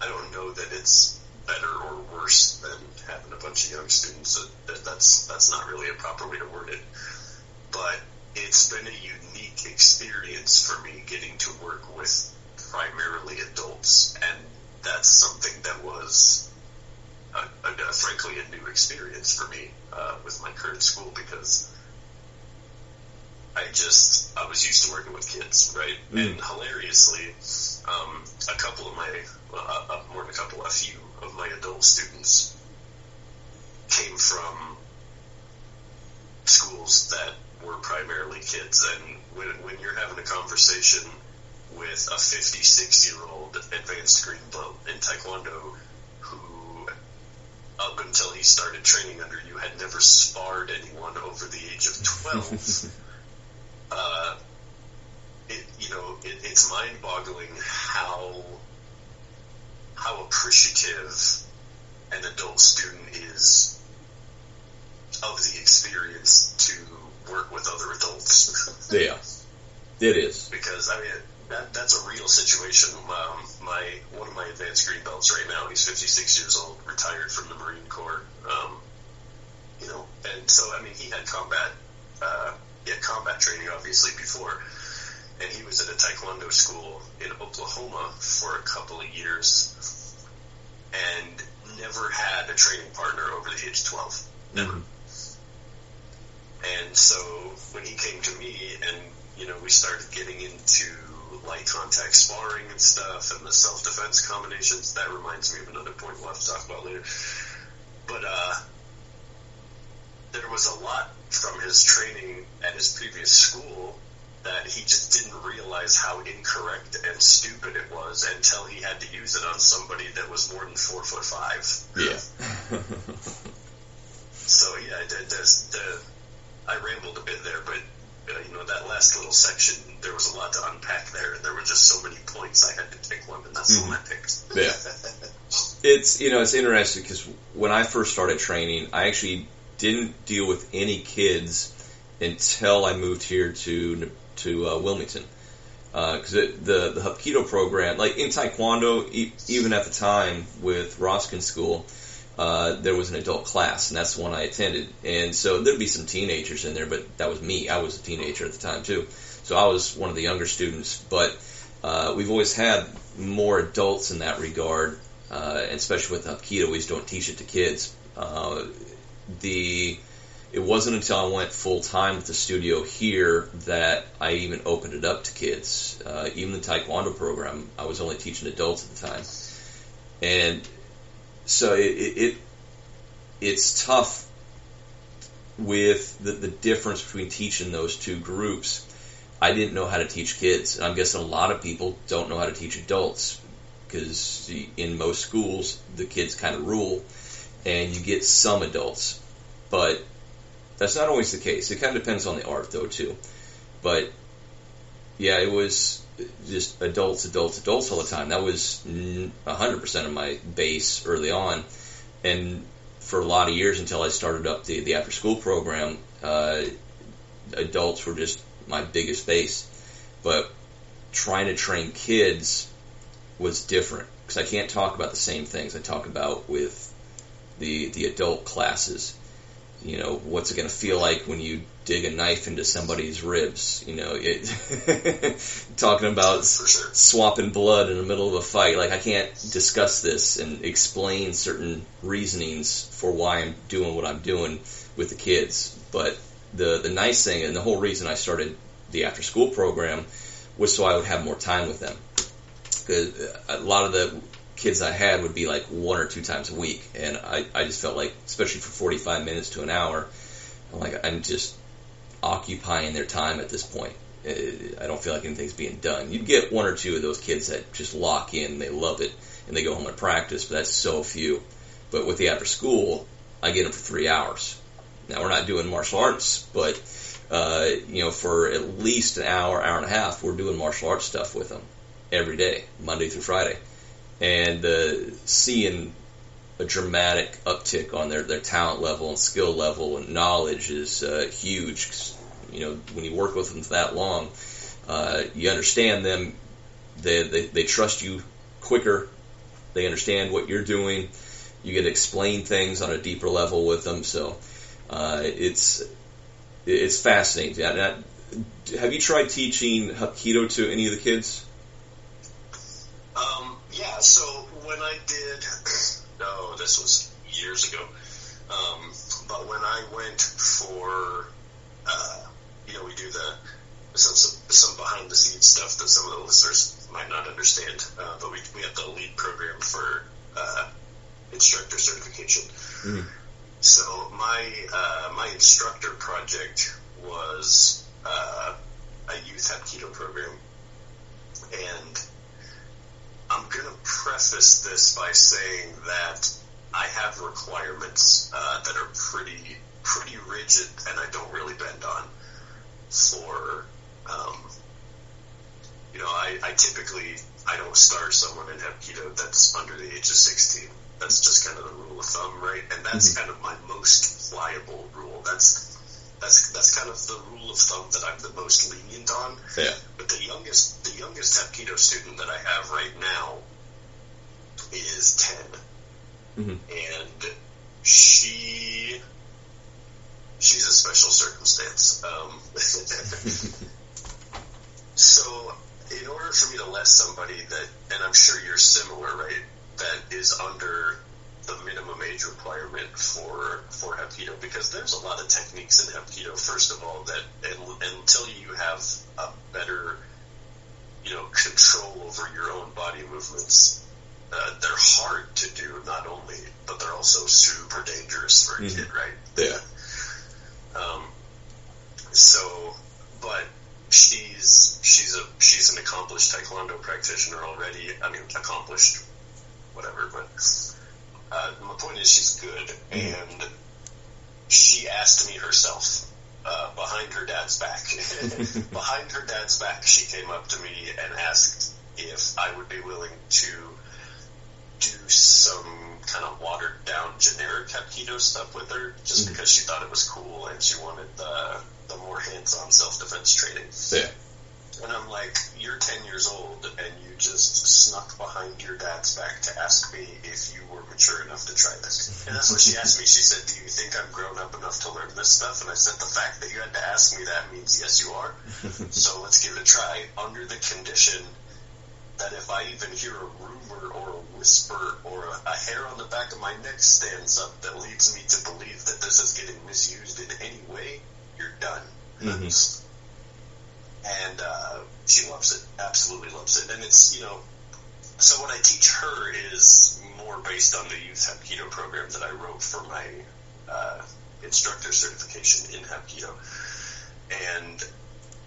I don't know that it's better or worse than having a bunch of young students. That, that, that's, that's not really a proper way to word it. But it's been a unique experience for me getting to work with primarily adults, and that's something that was, uh, uh, frankly, a new experience for me uh, with my current school, because I just, I was used to working with kids, right? Mm. And hilariously, um, a couple of my, uh, more than a couple, a few of my adult students came from schools that were primarily kids. And when, when you're having a conversation with a fifty-six-year-old advanced green belt in Taekwondo who, up until he started training under you, had never sparred anyone over the age of twelve, Uh, it, you know, it, it's mind-boggling how how appreciative an adult student is of the experience to work with other adults. Yeah, it is. Because I mean, that that's a real situation. Um, my one of my advanced green belts right now, he's fifty-six years old, retired from the Marine Corps. Um, you know, and so I mean, he had combat. Uh, He had combat training, obviously, before, and he was at a Taekwondo school in Oklahoma for a couple of years and never had a training partner over the age of twelve. Never. Mm-hmm. And so when he came to me and, you know, we started getting into light contact sparring and stuff and the self-defense combinations, that reminds me of another point we'll have to talk about later. But uh, there was a lot from his training at his previous school that he just didn't realize how incorrect and stupid it was until he had to use it on somebody that was more than four foot five. Yeah. So yeah, there's the, I rambled a bit there, but uh, you know, that last little section, there was a lot to unpack there, and there were just so many points I had to pick one, and that's mm-hmm. what I picked. Yeah. It's, you know, it's interesting because when I first started training, I actually didn't deal with any kids until I moved here to to uh, Wilmington. Because uh, the the Hapkido program, like in Taekwondo, e- even at the time with Roskins School, uh, there was an adult class, and that's the one I attended. And so there'd be some teenagers in there, but that was me. I was a teenager at the time too, so I was one of the younger students. But uh, we've always had more adults in that regard, uh, and especially with Hapkido, we just don't teach it to kids. Uh, the It wasn't until I went full-time with the studio here that I even opened it up to kids. Uh, even the Taekwondo program, I was only teaching adults at the time. And so it, it it's tough with the, the difference between teaching those two groups. I didn't know how to teach kids. And I'm guessing a lot of people don't know how to teach adults because in most schools, the kids kind of rule, and you get some adults. But that's not always the case. It kind of depends on the art, though, too. But, yeah, it was just adults, adults, adults all the time. That was one hundred percent of my base early on. And for a lot of years until I started up the, the after-school program, uh, adults were just my biggest base. But trying to train kids was different because I can't talk about the same things I talk about with the the adult classes. You know, what's it going to feel like when you dig a knife into somebody's ribs? You know, it, talking about s- swapping blood in the middle of a fight. Like, I can't discuss this and explain certain reasonings for why I'm doing what I'm doing with the kids. But the, the nice thing, and the whole reason I started the after-school program, was so I would have more time with them. Because a lot of the kids I had would be like one or two times a week, and I, I just felt like, especially for forty-five minutes to an hour, I'm like, I'm just occupying their time at this point. I don't feel like anything's being done. You'd get one or two of those kids that just lock in, they love it, and they go home and practice, but that's so few. But with the after school, I get them for three hours. Now, we're not doing martial arts, but uh, you know, for at least an hour, hour and a half, we're doing martial arts stuff with them every day, Monday through Friday. And uh, seeing a dramatic uptick on their, their talent level and skill level and knowledge is uh, huge. 'Cause, you know, when you work with them for that long, uh, you understand them. They, they they trust you quicker. They understand what you're doing. You get to explain things on a deeper level with them. So uh, it's it's fascinating. I, I, have you tried teaching Hapkido to any of the kids? Um. Yeah, so when I did, no, this was years ago, um, but when I went for, uh, you know, we do the, some, some, some behind-the-scenes stuff that some of the listeners might not understand, uh, but we, we have the LEAD program for uh, instructor certification. Mm. So my, uh, my instructor project was uh, a youth Hapkido program, and I'm going to preface this by saying that I have requirements uh, that are pretty pretty rigid, and I don't really bend on. For um, you know, I, I typically I don't start someone in Hapkido that's under the age of sixteen. That's just kind of the rule of thumb, right? And that's kind of my most pliable rule. That's that's that's kind of the rule of thumb that I'm the most lenient on. Yeah. But the youngest. The youngest Hapkido student that I have right now is ten, mm-hmm. and she she's a special circumstance. Um, so, in order for me to let somebody that, and I'm sure you're similar, right, that is under the minimum age requirement for for Hapkido, because there's a lot of techniques in Hapkido. First of all, that and, until you have a better you know, control over your own body movements. Uh, they're hard to do, not only, but they're also super dangerous for a mm-hmm. kid, right? Yeah. Um. So, but she's she's a she's an accomplished Taekwondo practitioner already. I mean, accomplished, whatever. But uh, my point is, she's good, mm-hmm. and she asked me herself. Uh, behind her dad's back. Behind her dad's back, she came up to me and asked if I would be willing to do some kind of watered-down generic Hapkido stuff with her, just because she thought it was cool and she wanted the, the more hands-on self-defense training. Yeah. and I'm like, you're ten years old, and you just snuck behind your dad's back to ask me if you were mature enough to try this. And that's what she asked me. She said, do you think I'm grown up enough to learn this stuff? And I said, the fact that you had to ask me that means yes, you are. So let's give it a try, under the condition that if I even hear a rumor or a whisper or a, a hair on the back of my neck stands up that leads me to believe that this is getting misused in any way, you're done. Mm-hmm. And uh, she loves it, absolutely loves it. And it's, you know, so what I teach her is more based on the youth Hapkido program that I wrote for my uh, instructor certification in Hapkido. And,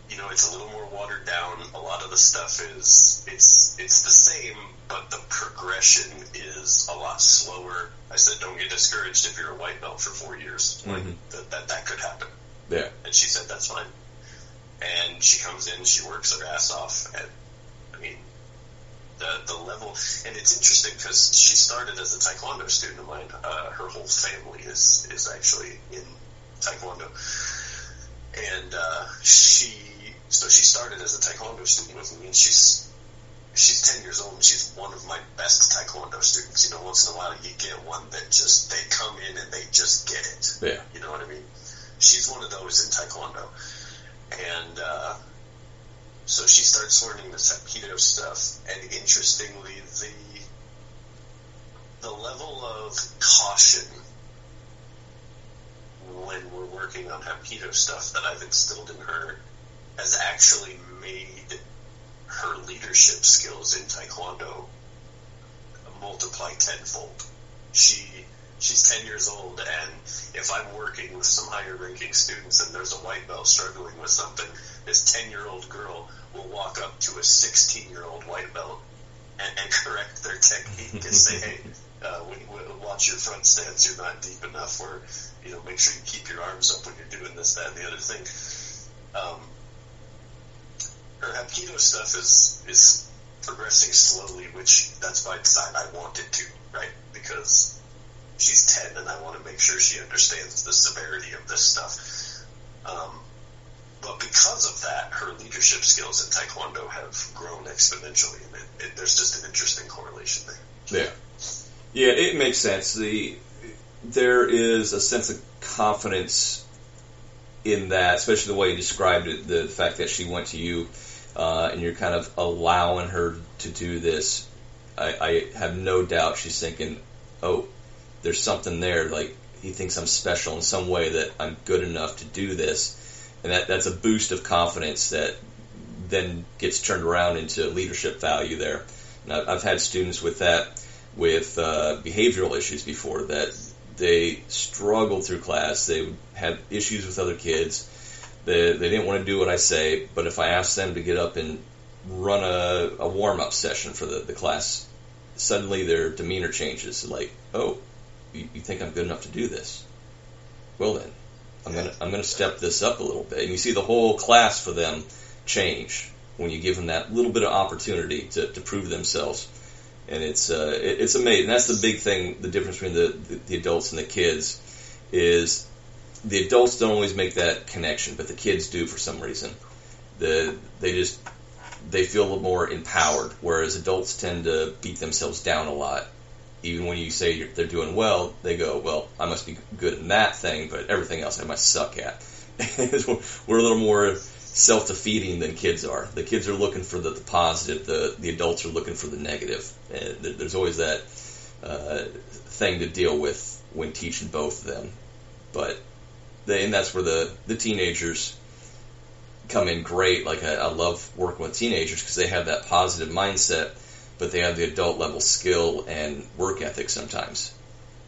you know, it's a little more watered down. A lot of the stuff is, it's it's the same, but the progression is a lot slower. I said, don't get discouraged if you're a white belt for four years. Mm-hmm. Like, that, that, that could happen. Yeah. And she said, that's fine. And she comes in, she works her ass off. And I mean, the the level, and it's interesting because she started as a Taekwondo student of mine. Uh, her whole family is, is actually in Taekwondo. And uh, she, so she started as a Taekwondo student with me, and she's, she's ten years old, and she's one of my best Taekwondo students. You know, once in a while you get one that just, they come in and they just get it. Yeah. You know what I mean? She's one of those in Taekwondo. And uh, so she starts learning this Hapkido stuff, and interestingly, the the level of caution when we're working on Hapkido stuff that I've instilled in her has actually made her leadership skills in Taekwondo multiply tenfold. She... She's ten years old, and if I'm working with some higher-ranking students and there's a white belt struggling with something, this ten-year-old girl will walk up to a sixteen-year-old white belt and, and correct their technique and say, hey, uh, when, when, watch your front stance, you're not deep enough, or, you know, make sure you keep your arms up when you're doing this, that, and the other thing. Um, her Hapkido stuff is, is progressing slowly, which that's by design. I want it to, right? Because... she's ten, and I want to make sure she understands the severity of this stuff. Um, but because of that, her leadership skills in Taekwondo have grown exponentially, and it, it, there's just an interesting correlation there. Yeah. Yeah, it makes sense. The there is a sense of confidence in that, especially the way you described it, the fact that she went to you, uh, and you're kind of allowing her to do this. I, I have no doubt she's thinking, oh, there's something there, like, he thinks I'm special in some way, that I'm good enough to do this. And that that's a boost of confidence that then gets turned around into leadership value there. And I've had students with that, with uh, behavioral issues before, that they struggled through class. They had issues with other kids. They, they didn't want to do what I say, but if I asked them to get up and run a, a warm-up session for the, the class, suddenly their demeanor changes. Like, oh, you think I'm good enough to do this? Well then, I'm yeah. gonna I'm gonna step this up a little bit, and you see the whole class for them change when you give them that little bit of opportunity to, to prove themselves, and it's uh, it, it's amazing. And that's the big thing, the difference between the, the, the adults and the kids is the adults don't always make that connection, but the kids do for some reason. The they just they feel a little more empowered, whereas adults tend to beat themselves down a lot. Even when you say you're, they're doing well, they go, well, I must be good in that thing, but everything else I must suck at. We're a little more self-defeating than kids are. The kids are looking for the, the positive. The, the adults are looking for the negative. And there's always that uh, thing to deal with when teaching both of them. But they, and that's where the, the teenagers come in great. Like I, I love working with teenagers because they have that positive mindset, but they have the adult-level skill and work ethic sometimes.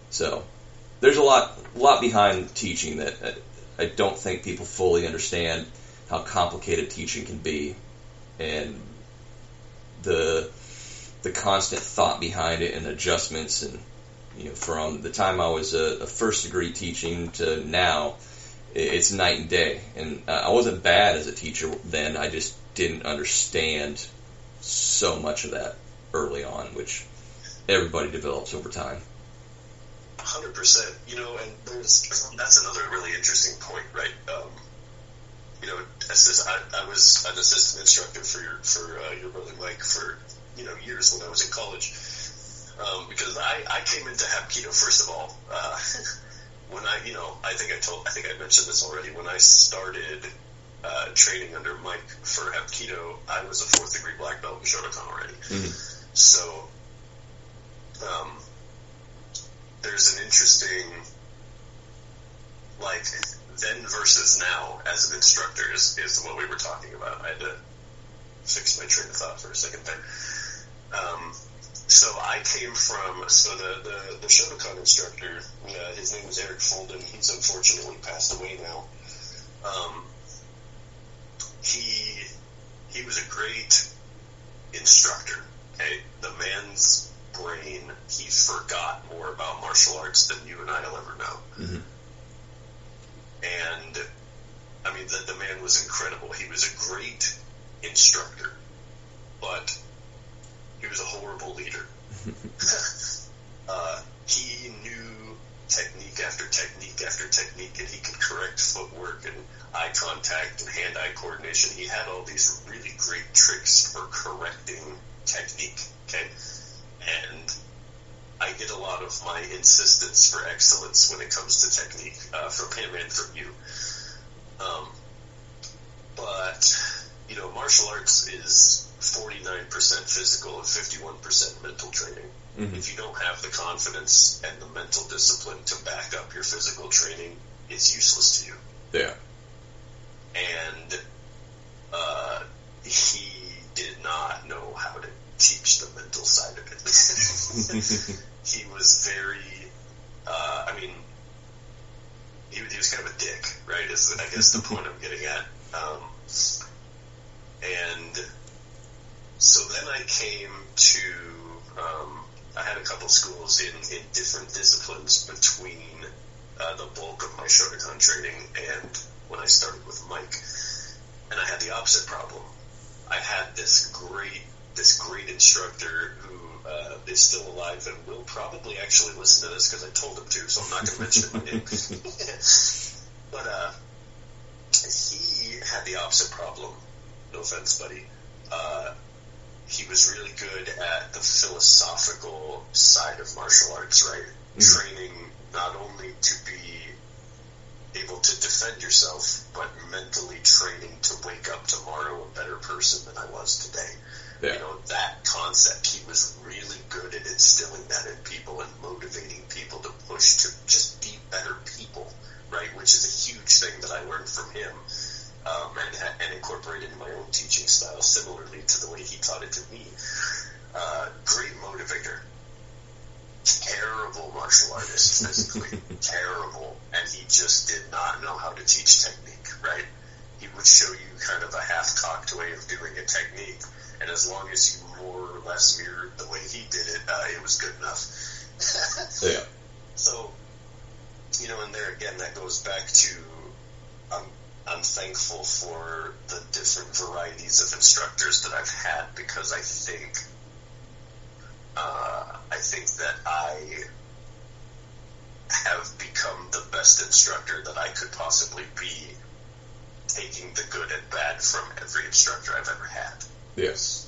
So there's a lot lot behind teaching that I don't think people fully understand how complicated teaching can be and the the constant thought behind it and adjustments. And you know, from the time I was a, a first-degree teaching to now, it's night and day. And I wasn't bad as a teacher then. I just didn't understand so much of that early on, which everybody develops over time. one hundred percent. You know, and there's that's another really interesting point, right? Um, you know, assist, I, I was an assistant instructor for your for uh, your brother Mike for, you know, years when I was in college. Um, because I, I came into Hapkido, first of all, uh, when I, you know, I think I told, I think I mentioned this already, when I started uh, training under Mike for Hapkido, I was a fourth degree black belt in Shotokan already. Mm-hmm. So, um, there's an interesting, like, then versus now as an instructor is, is what we were talking about. I had to fix my train of thought for a second there. Um, So I came from, so the, the, the Shotokan instructor, uh, his name was Eric Folden. He's unfortunately passed away now. Um, he, he was a great instructor. Okay? The man's brain, he forgot more about martial arts than you and I will ever know. Mm-hmm. And, I mean, the, the man was incredible. He was a great instructor, but he was a horrible leader. uh, he knew technique after technique after technique, and he could correct footwork and eye contact and hand-eye coordination. He had all these really great tricks for correcting technique, okay? And I get a lot of my insistence for excellence when it comes to technique uh, from him and from you. Um, but, you know, martial arts is forty-nine percent physical and fifty-one percent mental training. Mm-hmm. If you don't have the confidence and the mental discipline to back up your physical training, it's useless to you. Yeah. And uh, he did not know how to teach the mental side of it. He was very, uh, I mean, he, he was kind of a dick, right? Is, I guess, the point I'm getting at. Um, and So then I came to, um, I had a couple schools in, in different disciplines between uh, the bulk of my Shotokan training and when I started with Mike. And I had the opposite problem. I had this great, this great instructor who uh, is still alive and will probably actually listen to this because I told him to, so I'm not going to mention my name. But uh, he had the opposite problem. No offense, buddy. Uh, He was really good at the philosophical side of martial arts, right? Mm-hmm. Training not only to be able to defend yourself, but mentally training to wake up tomorrow a better person than I was today. Yeah. You know, that concept, he was really good at instilling that in people and motivating people to push to just be better people, right? Which is a huge thing that I learned from him. Um, and, and incorporated my own teaching style similarly to the way he taught it to me. Uh, great motivator. Terrible martial artist, physically. Terrible. And he just did not know how to teach technique, right? He would show you kind of a half-cocked way of doing a technique, and as long as you more or less mirrored the way he did it, uh, it was good enough. Yeah. So, you know, and there again, that goes back to um, I'm thankful for the different varieties of instructors that I've had because I think, uh, I think that I have become the best instructor that I could possibly be, taking the good and bad from every instructor I've ever had. Yes.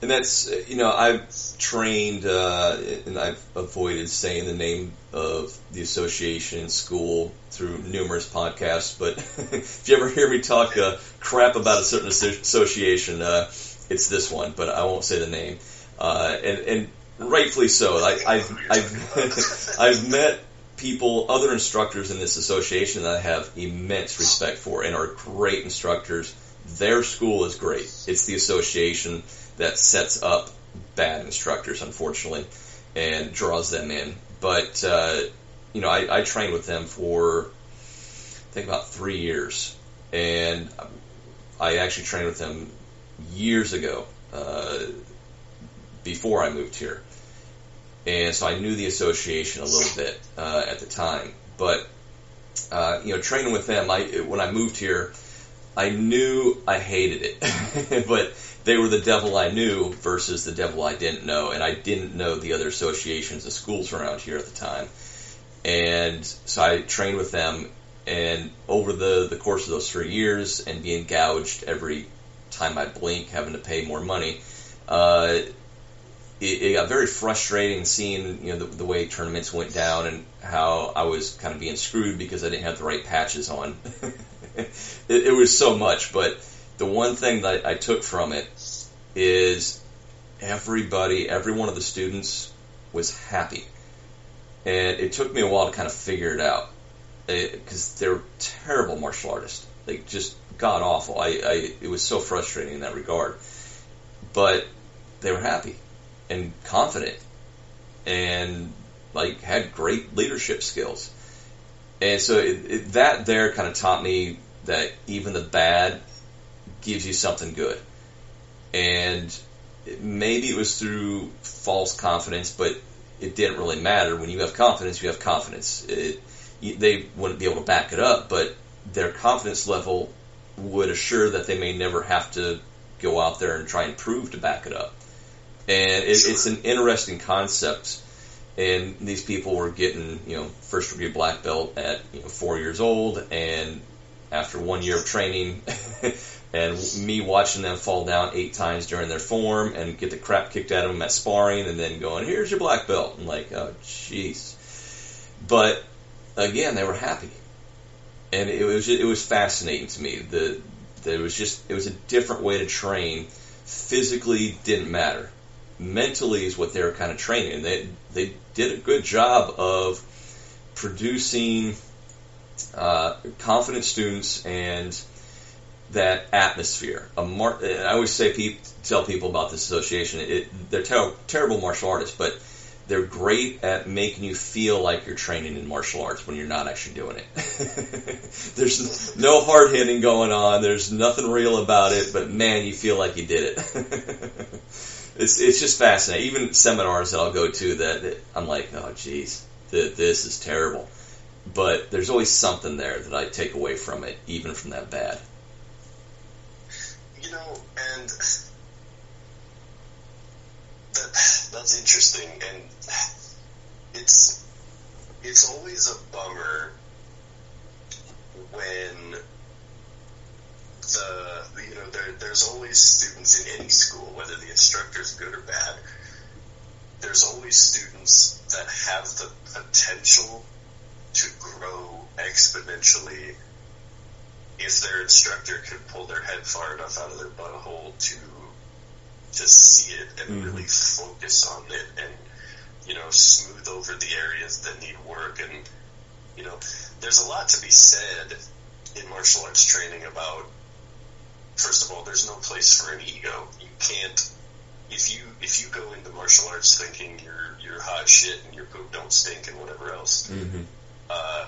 And that's, you know, I've trained, uh, and I've avoided saying the name of the association school through numerous podcasts, but if you ever hear me talk uh, crap about a certain association, uh, it's this one, but I won't say the name. Uh, and, and rightfully so. I, I've, I've, I've met people, other instructors in this association that I have immense respect for and are great instructors. Their school is great. It's the association that sets up bad instructors, unfortunately, and draws them in. But, uh, you know, I, I trained with them for, I think, about three years. And I actually trained with them years ago, uh, before I moved here. And so I knew the association a little bit uh, at the time. But, uh, you know, training with them, I when I moved here, I knew I hated it. But they were the devil I knew versus the devil I didn't know, and I didn't know the other associations of schools around here at the time. And so I trained with them, And over the, the course of those three years and being gouged every time I blink, having to pay more money, uh, it, it got very frustrating seeing, you know, the, the way tournaments went down and how I was kind of being screwed because I didn't have the right patches on. it, it was so much, but the one thing that I took from it is everybody, every one of the students was happy. And it took me a while to kind of figure it out, because they're terrible martial artists. Like, just god-awful. I, I, it was so frustrating in that regard. But they were happy and confident and, like, had great leadership skills. And so it, it, that there kind of taught me that even the bad gives you something good. And maybe it was through false confidence, but it didn't really matter. When you have confidence, you have confidence. It, they wouldn't be able to back it up, but their confidence level would assure that they may never have to go out there and try and prove to back it up. And it, sure. It's an interesting concept. And these people were getting, you know, first degree black belt at, you know, four years old, and after one year of training, and me watching them fall down eight times during their form and get the crap kicked out of them at sparring, and then going, "Here's your black belt." I'm like, oh, jeez. But again, they were happy, and it was just, it was fascinating to me. The there was just it was a different way to train. Physically didn't matter. Mentally is what they were kind of training. They they did a good job of producing uh, confident students and that atmosphere. A mar- I always say pe- tell people about this association. It, they're ter- terrible martial artists, but they're great at making you feel like you're training in martial arts when you're not actually doing it. There's no hard hitting going on. There's nothing real about it, but man, you feel like you did it. it's it's just fascinating. Even seminars that I'll go to that, that I'm like, oh geez, th- this is terrible. But there's always something there that I take away from it, even from that bad. You know, and that that's interesting, and it's it's always a bummer when the you know there there's always students in any school, whether the instructor's good or bad. There's always students that have the potential to grow exponentially if their instructor could pull their head far enough out of their butthole to to see it and mm. really focus on it and, you know, smooth over the areas that need work. And, you know, there's a lot to be said in martial arts training about, first of all, there's no place for an ego. You can't, if you if you go into martial arts thinking you're, you're hot shit and your poop don't stink and whatever else, mm-hmm. uh,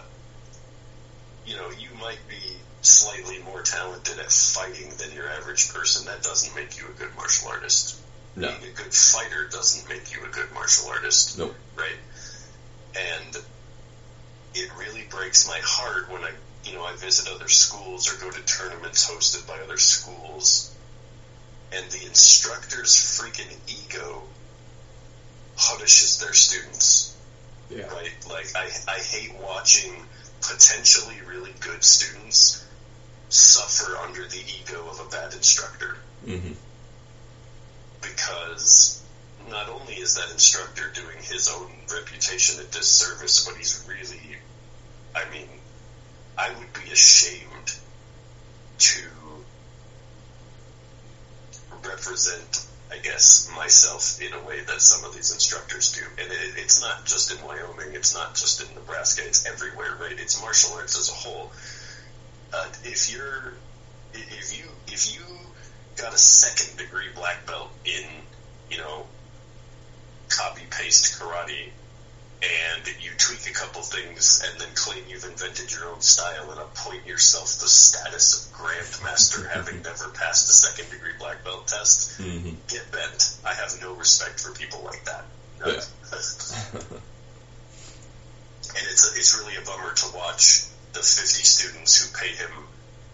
you know, you might be slightly more talented at fighting than your average person. That doesn't make you a good martial artist. No. Being a good fighter doesn't make you a good martial artist. Nope. Right? And it really breaks my heart when I, you know, I visit other schools or go to tournaments hosted by other schools, and the instructor's freaking ego huddishes their students. Yeah. Right? Like, I, I hate watching potentially really good students suffer under the ego of a bad instructor. Mm-hmm. Because not only is that instructor doing his own reputation a disservice, but he's really, I mean, I would be ashamed to represent, I guess, myself in a way that some of these instructors do. And it, it's not just in Wyoming, it's not just in Nebraska, it's everywhere, right? It's martial arts as a whole. Uh, if you're, if you, if you got a second degree black belt in, you know, copy paste karate, and you tweak a couple things and then claim you've invented your own style and appoint yourself the status of Grandmaster having never passed a second degree black belt test, mm-hmm. get bent. I have no respect for people like that. Yeah. And it's a, it's really a bummer to watch the fifty students who pay him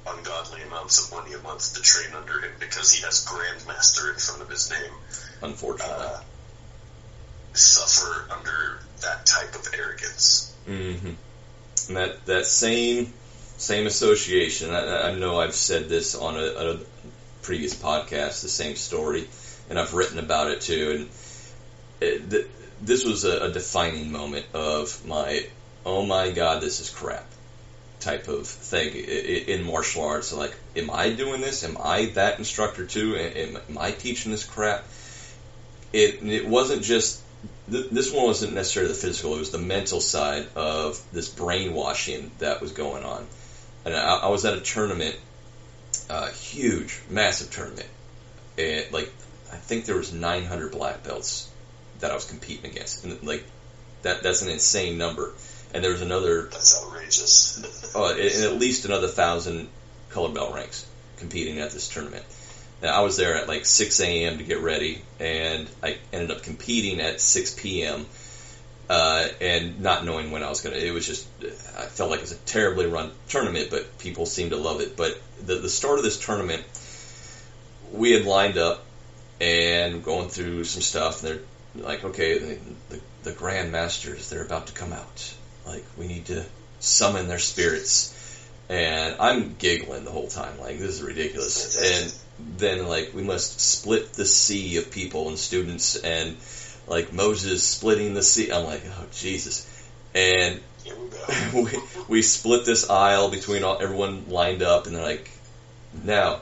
ungodly amounts of money a month to train under him because he has Grandmaster in front of his name. Unfortunately. Uh, suffer under that type of arrogance. Mm-hmm. And that, that same Same association. I, I know I've said this on a, a previous podcast, the same story, and I've written about it too. And it, th- this was a, a defining moment of my, oh my God, this is crap type of thing in martial arts. Like, am I doing this? Am I that instructor too? Am, am I teaching this crap? It, it wasn't just, th- this one wasn't necessarily the physical, it was the mental side of this brainwashing that was going on. And I, I was at a tournament, uh, huge, massive tournament. It, like, I think there was nine hundred black belts that I was competing against. And, like, that that's an insane number. And there was another... That's outrageous. oh, and at least another one thousand color belt ranks competing at this tournament. And I was there at, like, six a.m. to get ready, and I ended up competing at six p.m., uh, and not knowing when I was going to... It was just... I felt like it was a terribly run tournament, but people seemed to love it. But the, the start of this tournament, we had lined up and going through some stuff, and they're like, okay, the, the, the Grandmasters, they're about to come out. Like, we need to summon their spirits. And I'm giggling the whole time, like, this is ridiculous. And then, like, we must split the sea of people and students, and, like, Moses splitting the sea. I'm like, oh, Jesus. And we, we, we split this aisle between all, everyone lined up, and they're like, now,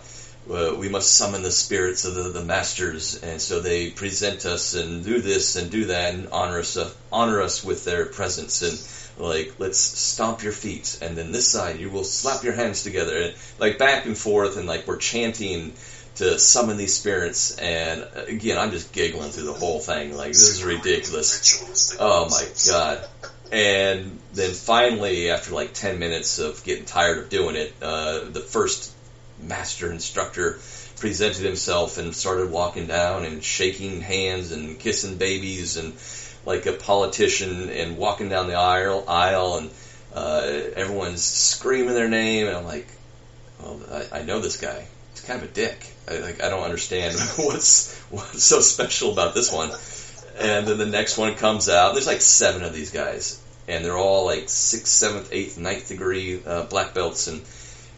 uh, we must summon the spirits of the, the masters. And so they present us and do this and do that and honor us, uh, honor us with their presence. And like, let's stomp your feet, and then this side, you will slap your hands together, and like back and forth, and like we're chanting to summon these spirits, and again, I'm just giggling through the whole thing, like, this is ridiculous. Oh my God. And then finally, after like ten minutes of getting tired of doing it, uh, the first master instructor presented himself and started walking down and shaking hands and kissing babies and like a politician, and walking down the aisle, aisle and uh, everyone's screaming their name, and I'm like, well, I, I know this guy. He's kind of a dick. I, like, I don't understand what's what's so special about this one. And then the next one comes out. There's like seven of these guys, and they're all like sixth, seventh, eighth, ninth degree uh, black belts, and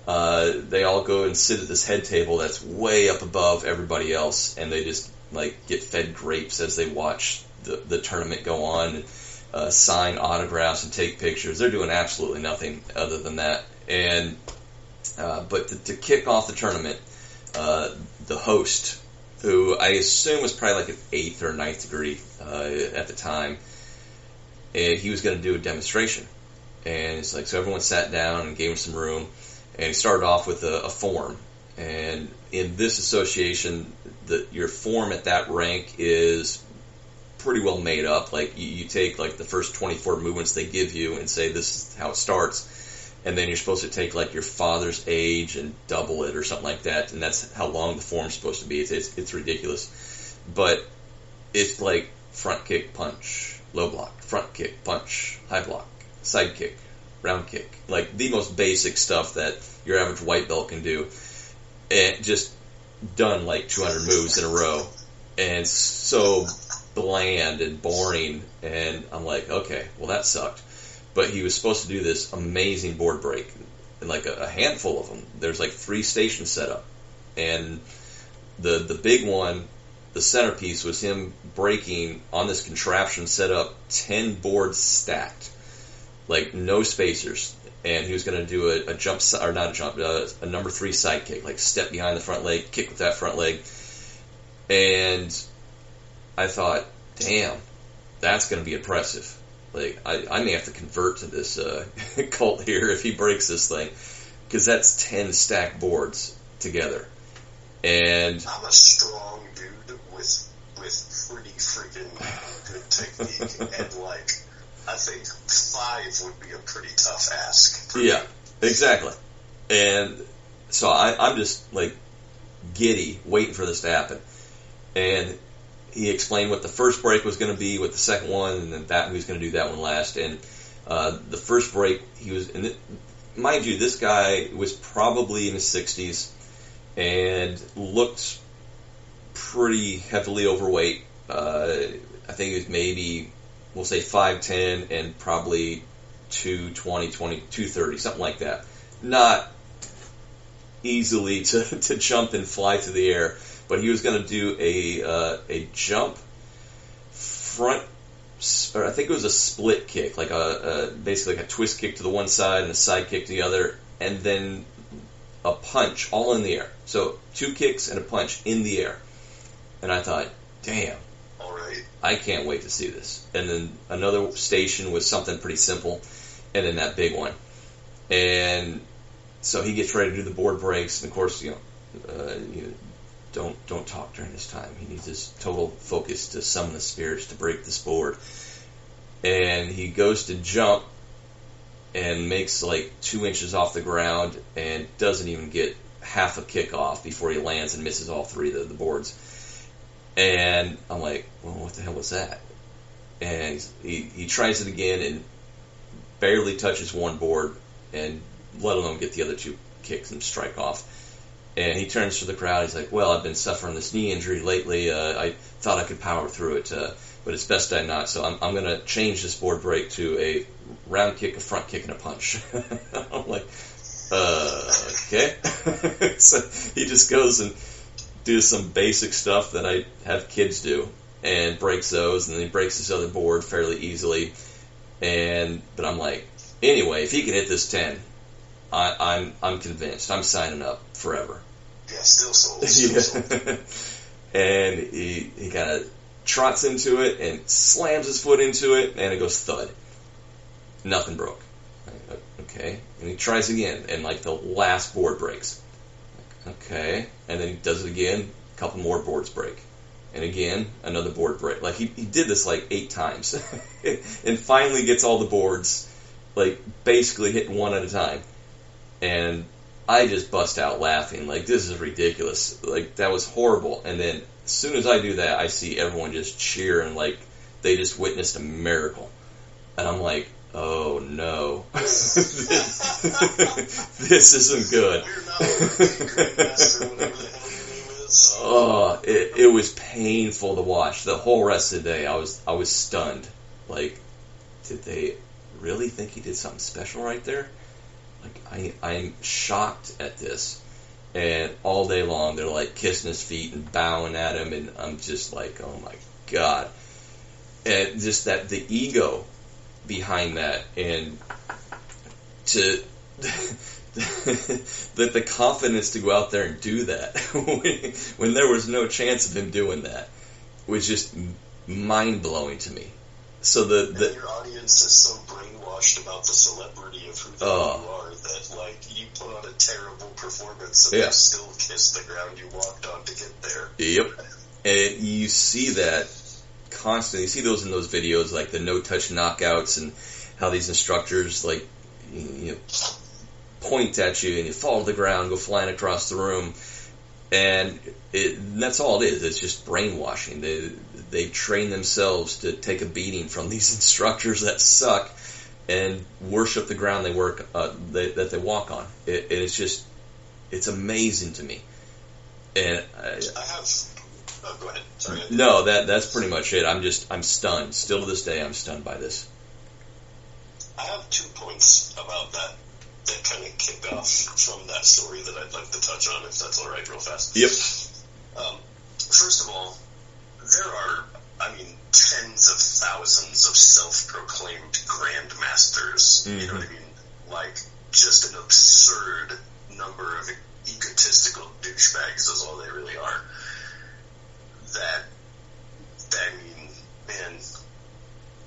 uh, they all go and sit at this head table that's way up above everybody else, and they just like get fed grapes as they watch The, the tournament go on, and uh, sign autographs and take pictures. They're doing absolutely nothing other than that. And uh, but to, to kick off the tournament, uh, the host, who I assume was probably like an eighth or ninth degree uh, at the time, and he was going to do a demonstration. And it's like, so everyone sat down and gave him some room, and he started off with a, a form. And in this association, the, your form at that rank is pretty well made up. Like, you, you take like the first twenty-four movements they give you and say this is how it starts, and then you're supposed to take like your father's age and double it or something like that, and that's how long the form's supposed to be. It's, it's, it's ridiculous. But it's like front kick, punch, low block, front kick, punch, high block, side kick, round kick, like the most basic stuff that your average white belt can do, and just done like two hundred moves in a row, and so bland and boring. And I'm like, okay, well that sucked. But he was supposed to do this amazing board break, and like a, a handful of them. There's like three stations set up, and the the big one, the centerpiece, was him breaking on this contraption set up, ten boards stacked, like no spacers. And he was going to do a, a jump or not a jump a, a number three side kick, like step behind the front leg, kick with that front leg. And I thought, damn, that's going to be impressive. Like, I, I may have to convert to this uh, cult here if he breaks this thing, because that's ten stacked boards together. And I'm a strong dude with with pretty freaking good technique, and like, I think five would be a pretty tough ask. For yeah, me. Exactly. And so I, I'm just like giddy, waiting for this to happen, and he explained what the first break was going to be, what the second one, and then that he was going to do that one last. And uh, the first break, he was, and th- mind you, this guy was probably in his sixties and looked pretty heavily overweight. Uh, I think he was maybe, we'll say five ten and probably two twenty, two thirty, something like that. not easily to, to jump and fly through the air, but he was going to do a uh, a jump front, or I think it was a split kick, like a, a basically like a twist kick to the one side and a side kick to the other, and then a punch all in the air. So two kicks and a punch in the air. And I thought, damn, all right, I can't wait to see this. And then another station was something pretty simple, and then that big one. And so he gets ready to do the board breaks, and of course, you know, uh, you know, don't don't talk during this time. He needs his total focus to summon the spirits to break this board. And he goes to jump and makes like two inches off the ground and doesn't even get half a kick off before he lands and misses all three of the, the boards. And I'm like, well, what the hell was that? And he he tries it again and barely touches one board, and let alone get the other two kicks and strike off. And he turns to the crowd. He's like, well, I've been suffering this knee injury lately. Uh, I thought I could power through it, uh, but it's best I'm not. So I'm, I'm going to change this board break to a round kick, a front kick, and a punch. I'm like, uh, okay. So he just goes and does some basic stuff that I have kids do and breaks those, and then he breaks this other board fairly easily. And but I'm like, anyway, if he can hit this ten, I, I'm I'm convinced. I'm signing up forever. Yeah, still sold. Still yeah. sold. And he he kind of trots into it and slams his foot into it, and it goes thud. Nothing broke. Like, okay, and he tries again, and like the last board breaks. Like, okay, and then he does it again. A couple more boards break, and again another board break. Like he he did this like eight times, and finally gets all the boards, like basically hitting one at a time. And I just bust out laughing, like, this is ridiculous. Like, that was horrible. And then as soon as I do that, I see everyone just cheer and, like, they just witnessed a miracle. And I'm like, oh, no. this, this isn't good. Oh, it, it was painful to watch. The whole rest of the day, I was I was stunned. Like, did they really think he did something special right there? Like, I, I'm shocked at this, and all day long they're like kissing his feet and bowing at him, and I'm just like, oh my god, and just that the ego behind that, and to that the confidence to go out there and do that when, when there was no chance of him doing that was just mind blowing to me. So the, the and your audience is so brainwashed about the celebrity of who uh, you are that like you put on a terrible performance and yeah. you still kiss the ground you walked on to get there. Yep, and you see that constantly. You see those in those videos, like the no touch knockouts, and how these instructors like you know, point at you and you fall to the ground, go flying across the room, and it, that's all it is. It's just brainwashing. They, They train themselves to take a beating from these instructors that suck and worship the ground they work uh, they, that they walk on. It, and it's just, it's amazing to me. And I, I have. Oh, go ahead. Sorry. No, that that's pretty much it. I'm just, I'm stunned. Still to this day, I'm stunned by this. I have two points about that that kind of kick off from that story that I'd like to touch on, if that's all right, real fast. Yep. Um, first of all. There are, I mean, tens of thousands of self-proclaimed grandmasters, mm-hmm. you know what I mean? Like, just an absurd number of egotistical douchebags is all they really are. That, I mean, man,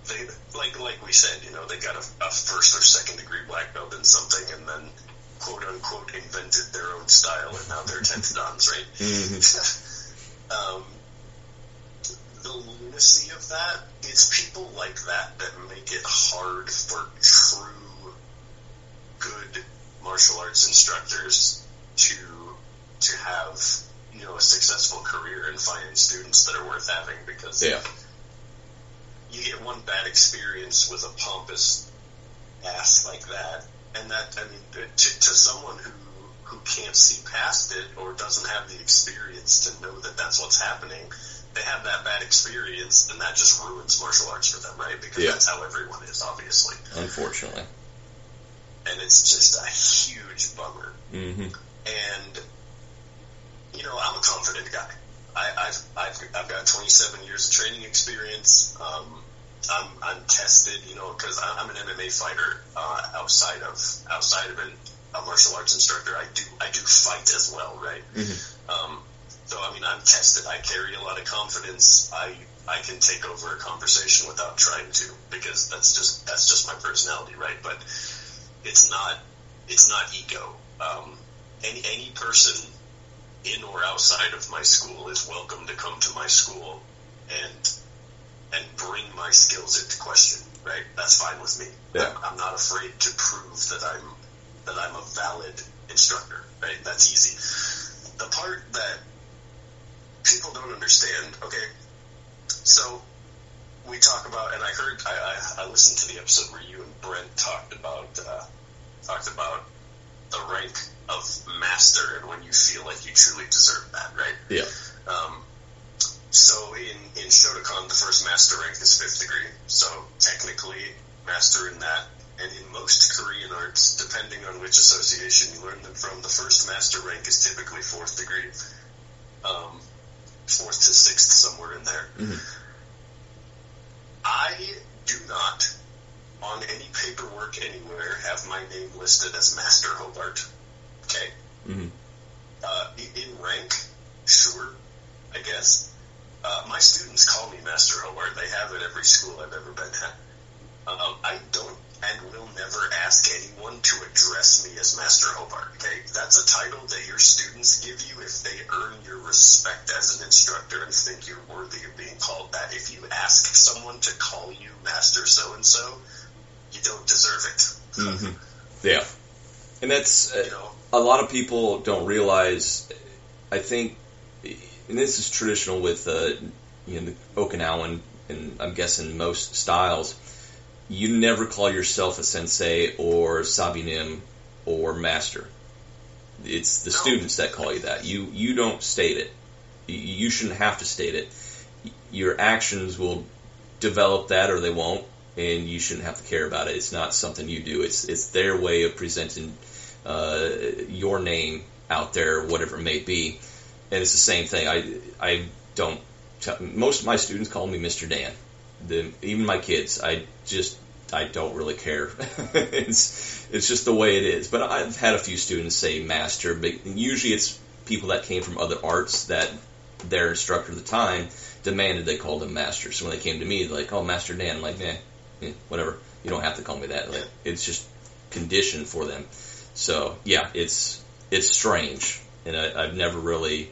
they, like like we said, you know, they got a, a first or second degree black belt in something, and then, quote-unquote, invented their own style, and now they're tenth dons, right? Mm-hmm. um... The lunacy of that, it's people like that that make it hard for true good martial arts instructors to to have, you know, a successful career and find students that are worth having, because yeah. you get one bad experience with a pompous ass like that, and that, I mean, to, to someone who who can't see past it or doesn't have the experience to know that that's what's happening, they have that bad experience, and that just ruins martial arts for them, right? Because yeah. that's how everyone is, obviously. Unfortunately. and it's just a huge bummer. Mm-hmm. And you know, I'm a confident guy. I, I've, I've I've got twenty-seven years of training experience. Um, I'm I'm tested, you know, because I'm an M M A fighter uh, outside of outside of an, a martial arts instructor. I do I do fight as well, right? Mm-hmm. Um, so I mean, I'm tested. I carry a lot of confidence. I I can take over a conversation without trying to, because that's just that's just my personality, right? But it's not it's not ego. Um, any any person in or outside of my school is welcome to come to my school and and bring my skills into question, right? That's fine with me. Yeah. I'm not afraid to prove that I'm that I'm a valid instructor, right? That's easy. The part that people don't understand, okay, so we talk about, and I heard, I, I, I listened to the episode where you and Brent talked about uh, talked about the rank of master and when you feel like you truly deserve that, right? Yeah. Um, so in, in Shotokan, the first master rank is fifth degree. So technically, master in that, and in most Korean arts, depending on which association you learn them from, the first master rank is typically fourth degree, um, fourth to sixth, somewhere in there. Mm-hmm. I do not, on any paperwork anywhere, have my name listed as Master Hobart. Okay. Mm-hmm. Uh, in rank, sure, I guess. Uh, my students call me Master Hobart. They have at every school I've ever been at. Um, I don't and will never ask anyone to address me as Master Hobart. Okay, that's a title that your students give you if they earn your respect as an instructor and think you're worthy of being called that. If you ask someone to call you Master So and So, you don't deserve it. Mm-hmm. Yeah, and that's uh, you know, a lot of people don't realize. I think, and this is traditional with uh, you know, Okinawan, and I'm guessing most styles. You never call yourself a sensei or sabinim or master. It's the no. students that call you that. You you don't state it. You shouldn't have to state it. Your actions will develop that, or they won't, and you shouldn't have to care about it. It's not something you do. It's it's their way of presenting uh, your name out there, whatever it may be. And it's the same thing. I I don't. T- most of my students call me Mister Dan. The, even my kids, I just I don't really care. it's it's just the way it is. But I've had a few students say master, but usually it's people that came from other arts that their instructor at the time demanded they call them master. So when they came to me, they're like, "Oh, Master Dan," I'm like, "Nah, eh, whatever. You don't have to call me that." Like, it's just conditioned for them. So yeah, it's it's strange, and I, I've never really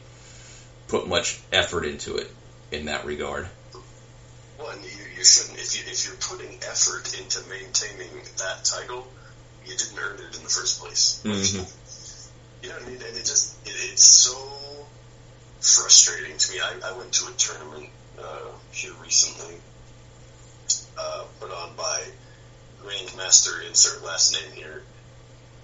put much effort into it in that regard. Well, and you, you shouldn't. If, you, if you're putting effort into maintaining that title, you didn't earn it in the first place. Mm-hmm. You know what I mean? And it just, it, it's so frustrating to me. I, I went to a tournament uh, here recently uh, put on by Grandmaster, insert last name here,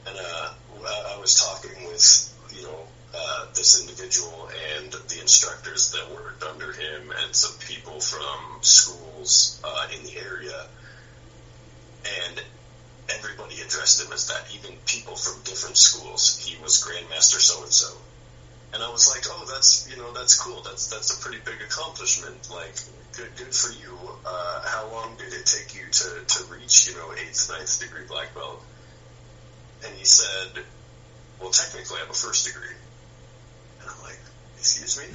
and uh, I was talking with, you know, Uh, this individual and the instructors that worked under him and some people from schools uh, in the area, and everybody addressed him as that, even people from different schools. He was Grandmaster so-and-so. And I was like, oh, that's, you know, that's cool. That's that's a pretty big accomplishment. Like, good good for you. Uh, how long did it take you to, to reach, you know, eighth, ninth degree black belt? And he said, well, technically I'm a first degree. And I'm like, excuse me?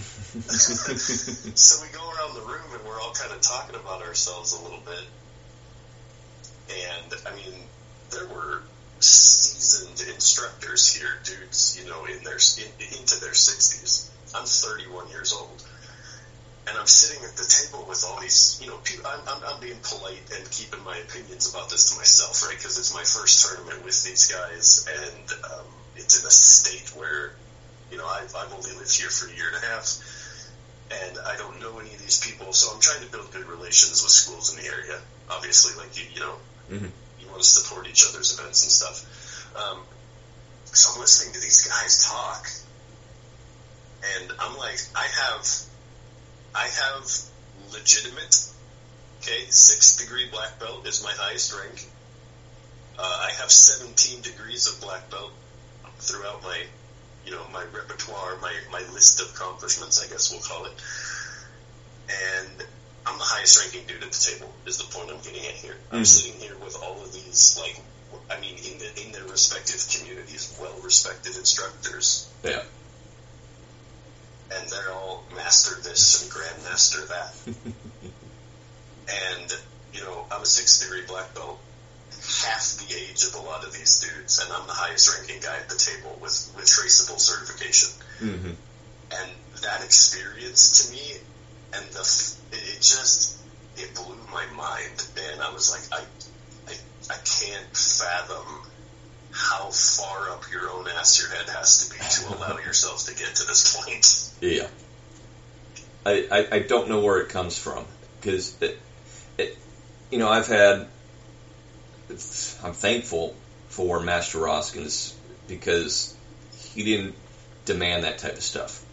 So we go around the room and we're all kind of talking about ourselves a little bit. And, I mean, there were seasoned instructors here, dudes, you know, in their in, into their sixties. I'm thirty-one years old. And I'm sitting at the table with all these, you know, people. I'm, I'm, I'm being polite and keeping my opinions about this to myself, right? Because it's my first tournament with these guys. And um, it's in a state where, you know, I've, I've only lived here for a year and a half, and I don't know any of these people, so I'm trying to build good relations with schools in the area. Obviously, like, you, you know, mm-hmm. you want to support each other's events and stuff. Um, so I'm listening to these guys talk, and I'm like, I have, I have legitimate, okay, sixth degree black belt is my highest rank. Uh, I have seventeen degrees of black belt throughout my, you know, my repertoire, my, my list of accomplishments, I guess we'll call it. And I'm the highest ranking dude at the table, is the point I'm getting at here. Mm-hmm. I'm sitting here with all of these, like, I mean, in, the, in their respective communities, well-respected instructors. Yeah. And they're all master this and grandmaster that. And, you know, I'm a sixth degree black belt, half the age of a lot of these dudes, and I'm the highest ranking guy at the table with, with traceable certification. Mm-hmm. And that experience to me, and the it just, it blew my mind. And I was like, I, I, I can't fathom how far up your own ass your head has to be to allow yourself to get to this point. Yeah. I, I, I don't know where it comes from. Because, it, it, you know, I've had... I'm thankful for Master Roskins because he didn't demand that type of stuff.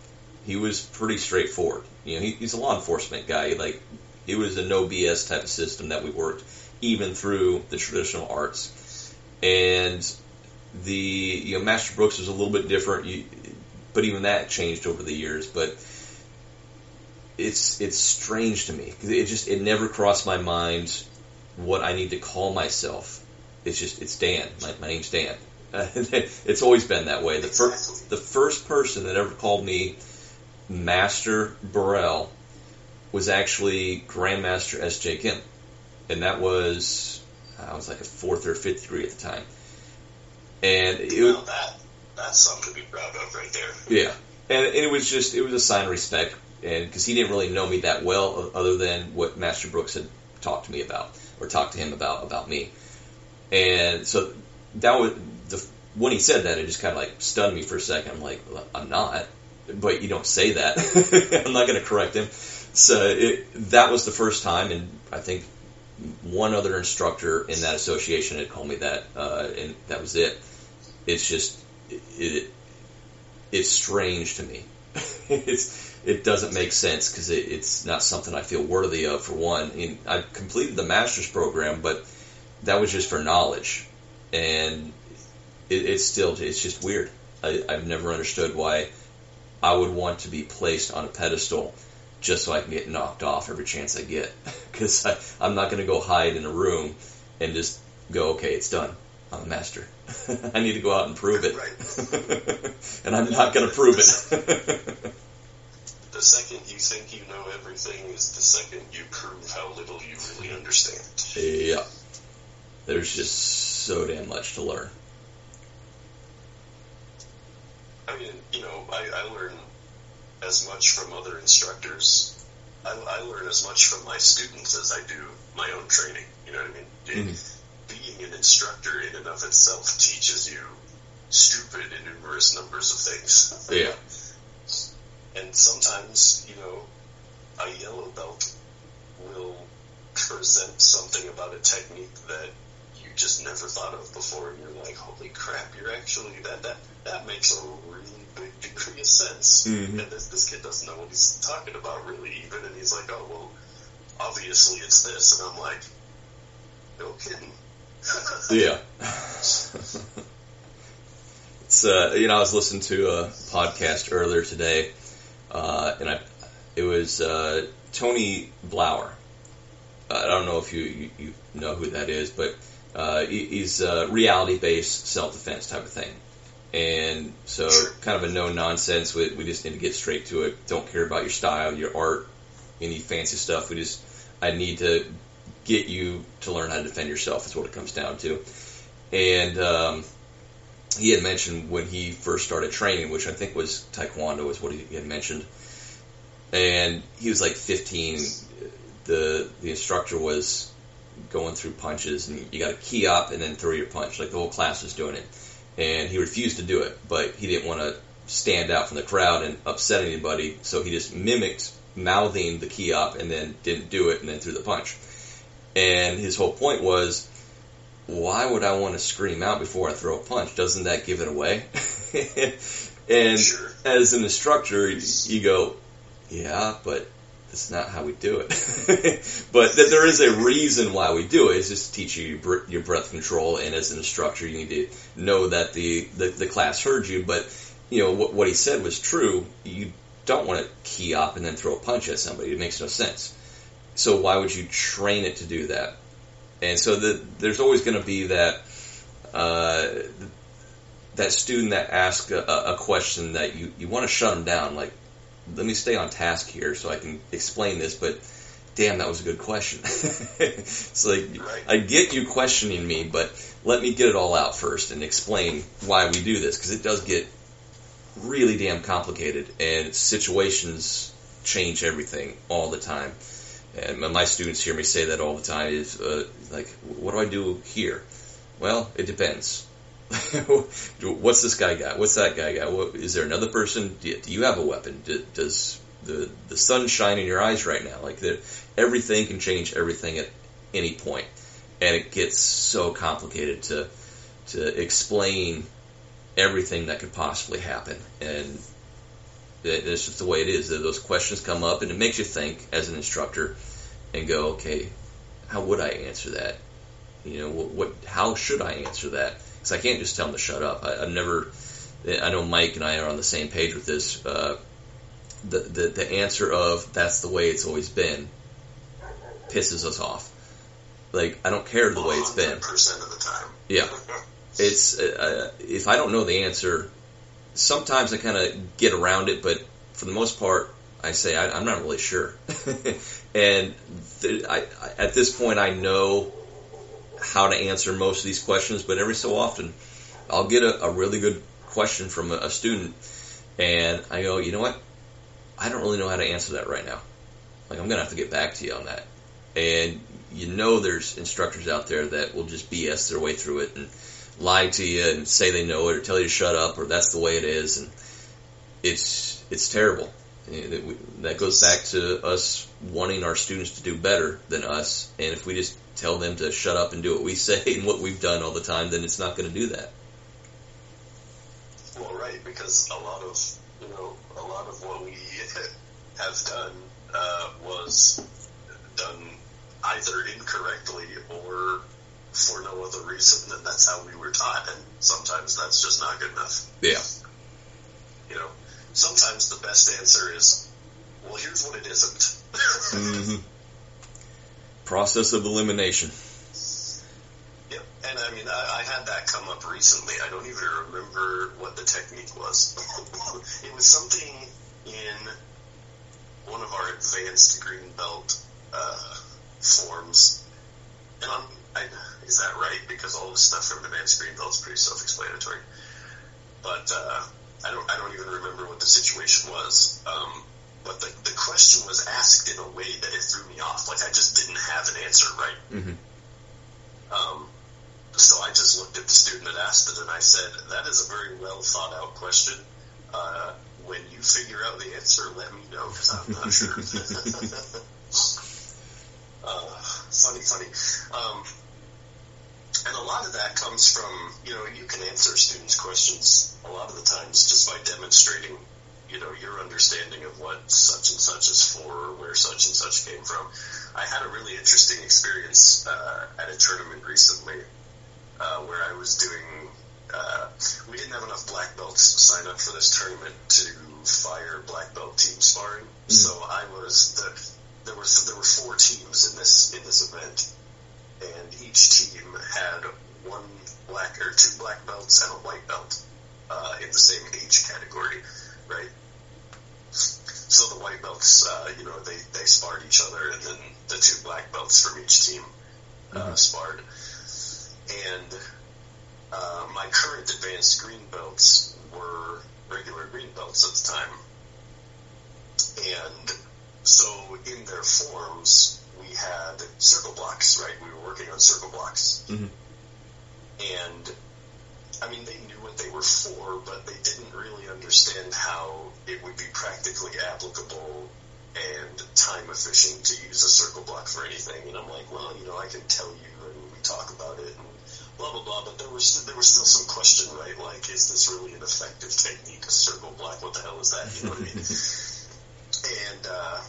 He was pretty straightforward. You know, he, he's a law enforcement guy. Like, it was a no B S type of system that we worked, even through the traditional arts. And... The you know Master Brooks was a little bit different, you, but even that changed over the years. But it's it's strange to me. It just it never crossed my mind what I need to call myself. It's just it's Dan. My, my name's Dan. It's always been that way. The first the first person that ever called me Master Burrell was actually Grandmaster S J. Kim, and that was I was like a fourth or fifth degree at the time. And it was, well, that, that's something to be proud of right there. Yeah. And, and it was just, it was a sign of respect, and because he didn't really know me that well other than what Master Brooks had talked to me about, or talked to him about, about me. And so that was, the, when he said that, it just kind of like stunned me for a second. I'm like, well, I'm not, but you don't say that. I'm not going to correct him. So it, that was the first time, and I think one other instructor in that association had called me that, uh, and that was it. It's just, it, it it's strange to me. it's It doesn't make sense because it, it's not something I feel worthy of, for one. And I completed the master's program, but that was just for knowledge. And it, it's still, it's just weird. I, I've never understood why I would want to be placed on a pedestal just so I can get knocked off every chance I get. Because I'm not going to go hide in a room and just go, okay, it's done. I'm a master. I need to go out and prove it. Right. And I'm not going to prove it. The second you think you know everything is the second you prove how little you really understand. Yeah. There's just so damn much to learn. I mean, you know, I, I learn... as much from other instructors. I, I learn as much from my students as I do my own training. You know what I mean? It, mm-hmm. Being an instructor in and of itself teaches you stupid and numerous numbers of things. Yeah. And sometimes, you know, a yellow belt will present something about a technique that you just never thought of before, and you're like, holy crap, you're actually, that, that, that makes a really big degree of sense. Mm-hmm. And this, this kid doesn't know what he's talking about really even, and he's like, oh, well, obviously it's this, and I'm like, no kidding. Yeah. It's uh, you know, I was listening to a podcast earlier today, uh, and I, it was uh, Tony Blauer. I don't know if you, you, you know who that is, but uh, he, he's a reality-based self-defense type of thing. And so kind of a no-nonsense. We, we just need to get straight to it. Don't care about your style, your art, any fancy stuff. We just, I need to get you to learn how to defend yourself is what it comes down to. And um, he had mentioned when he first started training, which I think was Taekwondo is what he had mentioned. And he was like fifteen. The, the instructor was going through punches, and you got to key up and then throw your punch. Like the whole class was doing it. And he refused to do it, but he didn't want to stand out from the crowd and upset anybody, so he just mimicked mouthing the key up and then didn't do it and then threw the punch. And his whole point was, why would I want to scream out before I throw a punch? Doesn't that give it away? And sure. As an instructor, you go, yeah, but it's not how we do it. But that there is a reason why we do it. It's just to teach you your breath control, and as an instructor, you need to know that the, the, the class heard you. But, you know, what, what he said was true. You don't want to key up and then throw a punch at somebody. It makes no sense. So why would you train it to do that? And so the, there's always going to be that uh, that student that asks a, a question that you, you want to shut them down. Like, let me stay on task here so I can explain this, but damn, that was a good question. It's like, I get you questioning me, but let me get it all out first and explain why we do this, because it does get really damn complicated, and situations change everything all the time. And my students hear me say that all the time. Is uh, like, what do I do here? Well, it depends. What's this guy got? What's that guy got? What, is there another person? Do you, do you have a weapon? Do, does the the sun shine in your eyes right now? Like, the, everything can change everything at any point, and it gets so complicated to to explain everything that could possibly happen. And it's just the way it is. Those questions come up, and it makes you think as an instructor and go, okay, how would I answer that? You know, what? what how should I answer that? Because I can't just tell them to shut up. I, I've never. I know Mike and I are on the same page with this. Uh, the, the the answer of that's the way it's always been pisses us off. Like, I don't care the way it's been. one hundred percent of the time. Yeah, it's uh, if I don't know the answer. Sometimes I kind of get around it, but for the most part, I say, I, I'm not really sure. And th- I, I, at this point, I know how to answer most of these questions, but every so often, I'll get a, a really good question from a, a student, and I go, you know what? I don't really know how to answer that right now. Like, I'm going to have to get back to you on that. And you know there's instructors out there that will just B S their way through it and lie to you and say they know it, or tell you to shut up, or that's the way it is, and it's it's terrible. That goes back to us wanting our students to do better than us, and if we just tell them to shut up and do what we say and what we've done all the time, then it's not going to do that. Well, right, because a lot of you know a lot of what we have done uh, was done either incorrectly or for no other reason than that's how we were taught, and sometimes that's just not good enough. Yeah. You know, sometimes the best answer is, well, here's what it isn't. Mm-hmm. Process of elimination. Yep, and I mean, I, I had that come up recently. I don't even remember what the technique was. It was something in one of our advanced green belt uh, forms, and I'm I, is that right? Because all the stuff from advanced green belt is pretty self-explanatory. But uh, I don't I don't even remember what the situation was. Um, but the, the question was asked in a way that it threw me off. Like, I just didn't have an answer, right? Mm-hmm. Um, so I just looked at the student that asked it, and I said, that is a very well thought out question. Uh, when you figure out the answer, let me know, because I'm not sure. uh, funny, funny. Um, And a lot of that comes from, you know, you can answer students' questions a lot of the times just by demonstrating, you know, your understanding of what such and such is for or where such and such came from. I had a really interesting experience uh, at a tournament recently uh, where I was doing, uh, we didn't have enough black belts to sign up for this tournament to fire black belt team sparring. Mm-hmm. So I was, the, there was, there were four teams in this in this event. And each team had one black or two black belts and a white belt uh, in the same age category, right? So the white belts, uh, you know, they, they sparred each other, and then the two black belts from each team uh, mm-hmm. sparred. And uh, my current advanced green belts were regular green belts at the time. And so in their forms, we had circle blocks, right? We were working on circle blocks. Mm-hmm. And, I mean, they knew what they were for, but they didn't really understand how it would be practically applicable and time efficient to use a circle block for anything. And I'm like, well, you know, I can tell you, and we talk about it, and blah, blah, blah. But there was, st- there was still some question, right? Like, is this really an effective technique, a circle block? What the hell is that? You know what I mean? And, uh...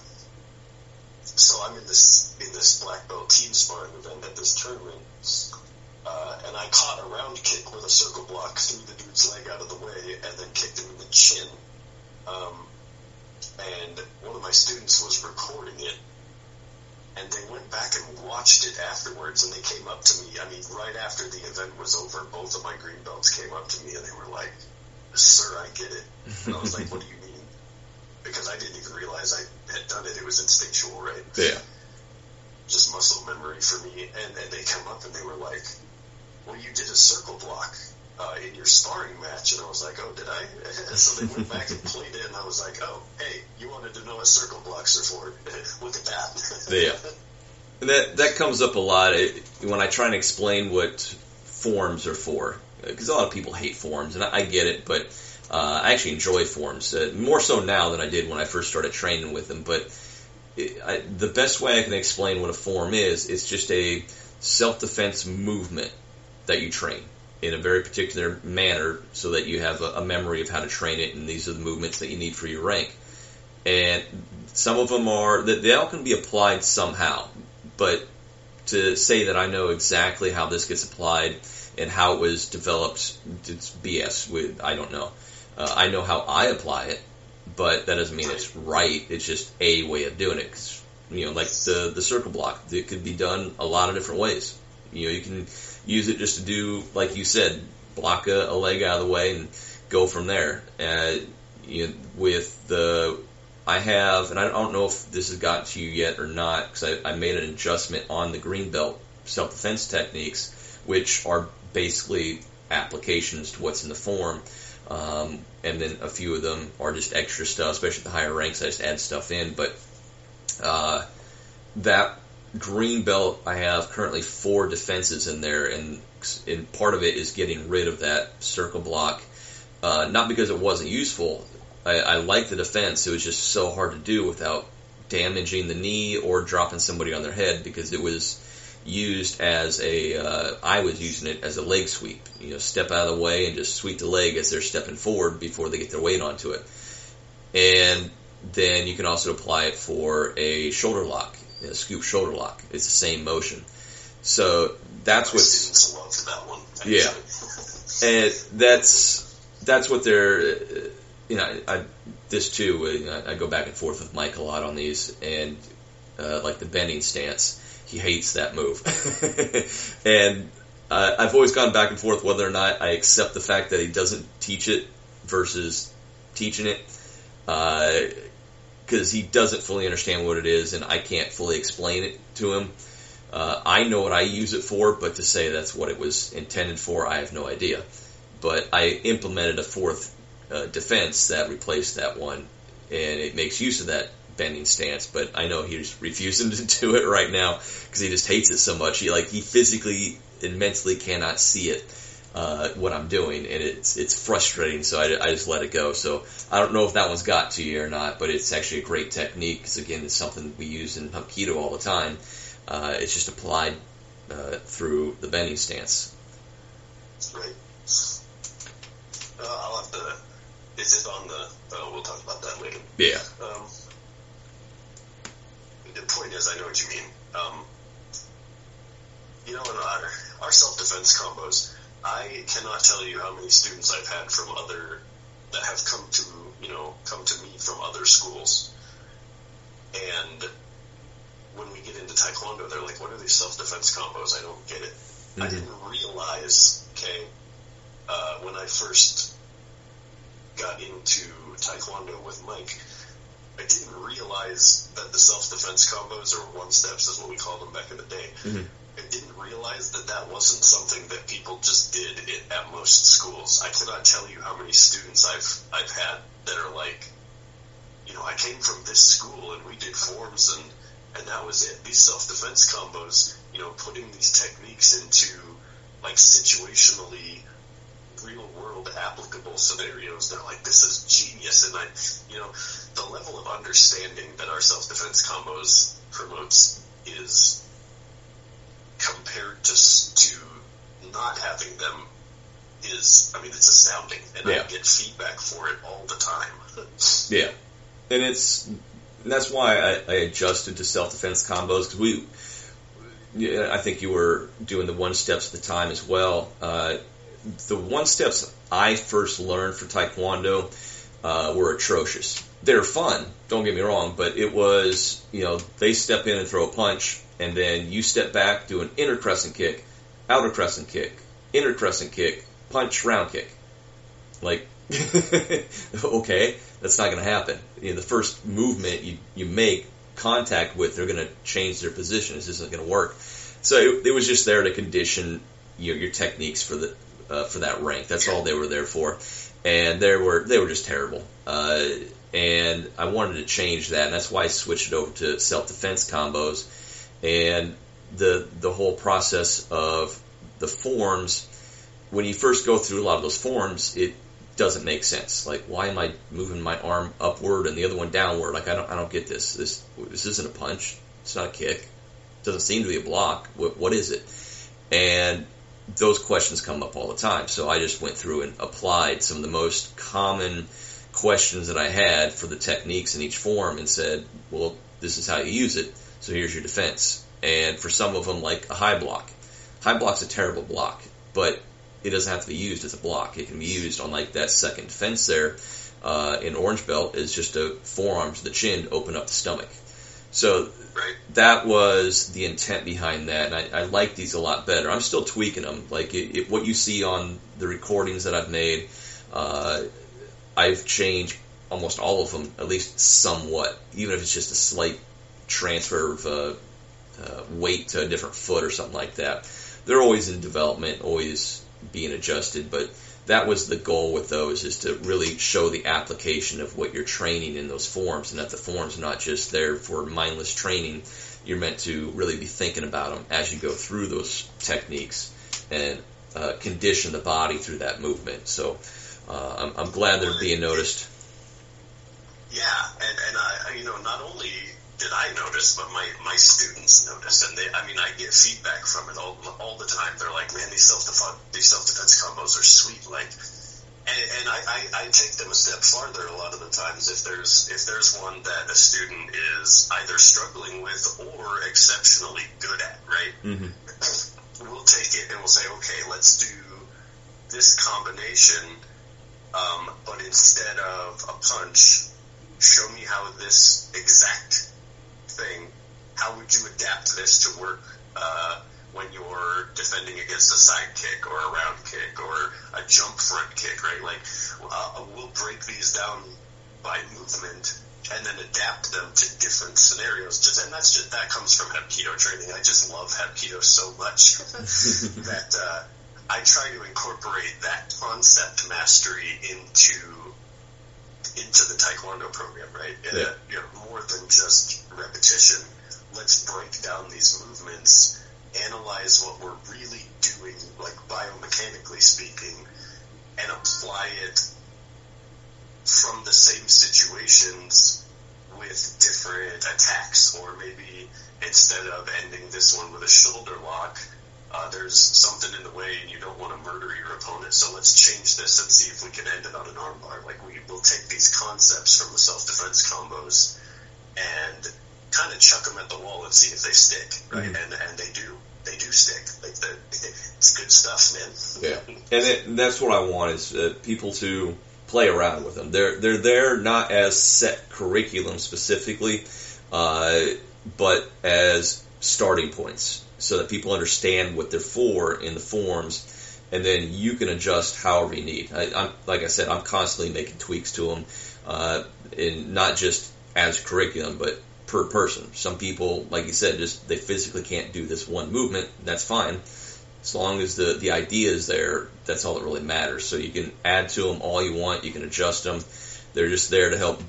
so I'm in this in this black belt team sparring event at this tournament, uh, and I caught a round kick with a circle block, threw the dude's leg out of the way, and then kicked him in the chin. Um, and one of my students was recording it, and they went back and watched it afterwards, and they came up to me. I mean, right after the event was over, both of my green belts came up to me, and they were like, "Sir, I get it." And I was like, "What do you mean?" Because I didn't even realize I had done it. It was instinctual, right? Yeah. Just muscle memory for me. And, and they come up, and they were like, "Well, you did a circle block uh, in your sparring match." And I was like, "Oh, did I?" And so they went back and played it, and I was like, "Oh, hey, you wanted to know what circle blocks are for. Look at that." Yeah. And that, that comes up a lot when I try and explain what forms are for. Because a lot of people hate forms, and I get it, but uh, I actually enjoy forms, uh, more so now than I did when I first started training with them. But it, I, the best way I can explain what a form is, it's just a self-defense movement that you train in a very particular manner so that you have a, a memory of how to train it, and these are the movements that you need for your rank. And some of them are, they all can be applied somehow, but to say that I know exactly how this gets applied and how it was developed, it's B S. With, I don't know. Uh, I know how I apply it, but that doesn't mean it's right. It's just a way of doing it. 'Cause, you know, like the the circle block, it could be done a lot of different ways. You know, you can use it just to do, like you said, block a, a leg out of the way and go from there. Uh, you know, with the, I have, and I don't know if this has gotten to you yet or not, because I, I made an adjustment on the green belt self-defense techniques, which are basically applications to what's in the form, um, and then a few of them are just extra stuff, especially at the higher ranks. I just add stuff in, but uh, that green belt, I have currently four defenses in there, and, and part of it is getting rid of that circle block, uh, not because it wasn't useful. I, I like the defense. It was just so hard to do without damaging the knee or dropping somebody on their head, because it was used as a, uh, I was using it as a leg sweep. You know, step out of the way and just sweep the leg as they're stepping forward before they get their weight onto it. And then you can also apply it for a shoulder lock, a scoop shoulder lock. It's the same motion. So that's what. Students love that one. Actually. Yeah, and that's that's what they're. You know, I, I this too. You know, I go back and forth with Mike a lot on these, and uh, like the bending stance. He hates that move. And uh, I've always gone back and forth whether or not I accept the fact that he doesn't teach it versus teaching it, because uh, he doesn't fully understand what it is, and I can't fully explain it to him. Uh, I know what I use it for, but to say that's what it was intended for, I have no idea. But I implemented a fourth uh, defense that replaced that one, and it makes use of that bending stance, but I know he's refusing to do it right now because he just hates it so much. He like he physically and mentally cannot see it, uh, what I'm doing, and it's it's frustrating. So I, I just let it go. So I don't know if that one's got to you or not, but it's actually a great technique because again, it's something we use in Hapkido all the time. Uh, it's just applied uh, through the bending stance. Right. Uh, I'll have to. This is on the. Uh, we'll talk about that later. Yeah. Um, The point is, I know what you mean. Um, you know, in our, our self-defense combos, I cannot tell you how many students I've had from other, that have come to, you know, come to me from other schools. And when we get into Taekwondo, they're like, "What are these self-defense combos? I don't get it." Mm-hmm. I didn't realize, okay, uh, when I first got into Taekwondo with Mike, I didn't realize that the self-defense combos, or one-steps is what we called them back in the day, mm-hmm. I didn't realize that that wasn't something that people just did it at most schools. I cannot tell you how many students I've I've had that are like, you know, I came from this school and we did forms and, and that was it. These self-defense combos, you know, putting these techniques into, like, situationally real-world applicable scenarios, they're like, "This is genius," and I, you know, the level of understanding that our self-defense combos promotes is compared to to not having them is, I mean, it's astounding, and yeah. I get feedback for it all the time. Yeah, and it's And that's why I, I adjusted to self-defense combos, because we, I think you were doing the one steps at the time as well. Uh, the one steps I first learned for Taekwondo uh, were atrocious. They're fun, don't get me wrong, but it was, you know, they step in and throw a punch, and then you step back, do an inner crescent kick, outer crescent kick, inner crescent kick, punch, round kick. Like, okay, that's not going to happen. You know, the first movement you, you make contact with, they're going to change their position. It's just not going to work. So it, it was just there to condition your, your techniques for the uh, for that rank. That's all they were there for. And they were they were just terrible. Uh, and I wanted to change that, and that's why I switched it over to self-defense combos. And the the whole process of the forms, when you first go through a lot of those forms, it doesn't make sense. Like, why am I moving my arm upward and the other one downward? Like, I don't I don't get this. This this isn't a punch. It's not a kick. It doesn't seem to be a block. What, what is it? And those questions come up all the time. So I just went through and applied some of the most common questions that I had for the techniques in each form and said, well, this is how you use it. So here's your defense. And for some of them, like a high block. High block's a terrible block, but it doesn't have to be used as a block. It can be used on, like, that second defense there uh, in Orange Belt is just a forearm to the chin to open up the stomach. So that was the intent behind that, and I, I like these a lot better. I'm still tweaking them. Like, it, it, what you see on the recordings that I've made, uh, I've changed almost all of them, at least somewhat, even if it's just a slight transfer of uh, uh, weight to a different foot or something like that. They're always in development, always being adjusted, but that was the goal with those, is to really show the application of what you're training in those forms, and that the forms are not just there for mindless training. You're meant to really be thinking about them as you go through those techniques and uh, condition the body through that movement. So uh, I'm, I'm glad they're being noticed. Yeah, and, and I, you know, not only did I notice, but my, my students noticed, and they, I mean, I get feedback from it all, all the time. They're like, man, these self-defense, these self-defense combos are sweet, like, and, and I, I, I take them a step farther a lot of the times. If there's, if there's one that a student is either struggling with or exceptionally good at, right, mm-hmm. we'll take it and we'll say, okay, let's do this combination, um, but instead of a punch, show me how this exact thing, how would you adapt this to work uh, when you're defending against a side kick or a round kick or a jump front kick, right? Like, uh, we'll break these down by movement and then adapt them to different scenarios. Just and that's just that comes from Hapkido training. I just love Hapkido so much that uh, I try to incorporate that concept mastery into. into the Taekwondo program, right? Yeah. Uh, you know, more than just repetition. Let's break down these movements, analyze what we're really doing, like biomechanically speaking, and apply it from the same situations with different attacks. Or maybe instead of ending this one with a shoulder lock, Uh, there's something in the way and you don't want to murder your opponent, so let's change this and see if we can end it on an armbar. Like, we will take these concepts from the self-defense combos and kind of chuck them at the wall and see if they stick, right? Mm-hmm. And and they do. They do stick. Like, it's good stuff, man. Yeah, and it, that's what I want is uh, people to play around with them. They're, they're there not as set curriculum specifically, uh, but as starting points, so that people understand what they're for in the forms, and then you can adjust however you need. I, I'm, like I said, I'm constantly making tweaks to them, uh, and not just as curriculum, but per person. Some people, like you said, just they physically can't do this one movement. That's fine. As long as the, the idea is there, that's all that really matters. So you can add to them all you want. You can adjust them. They're just there to help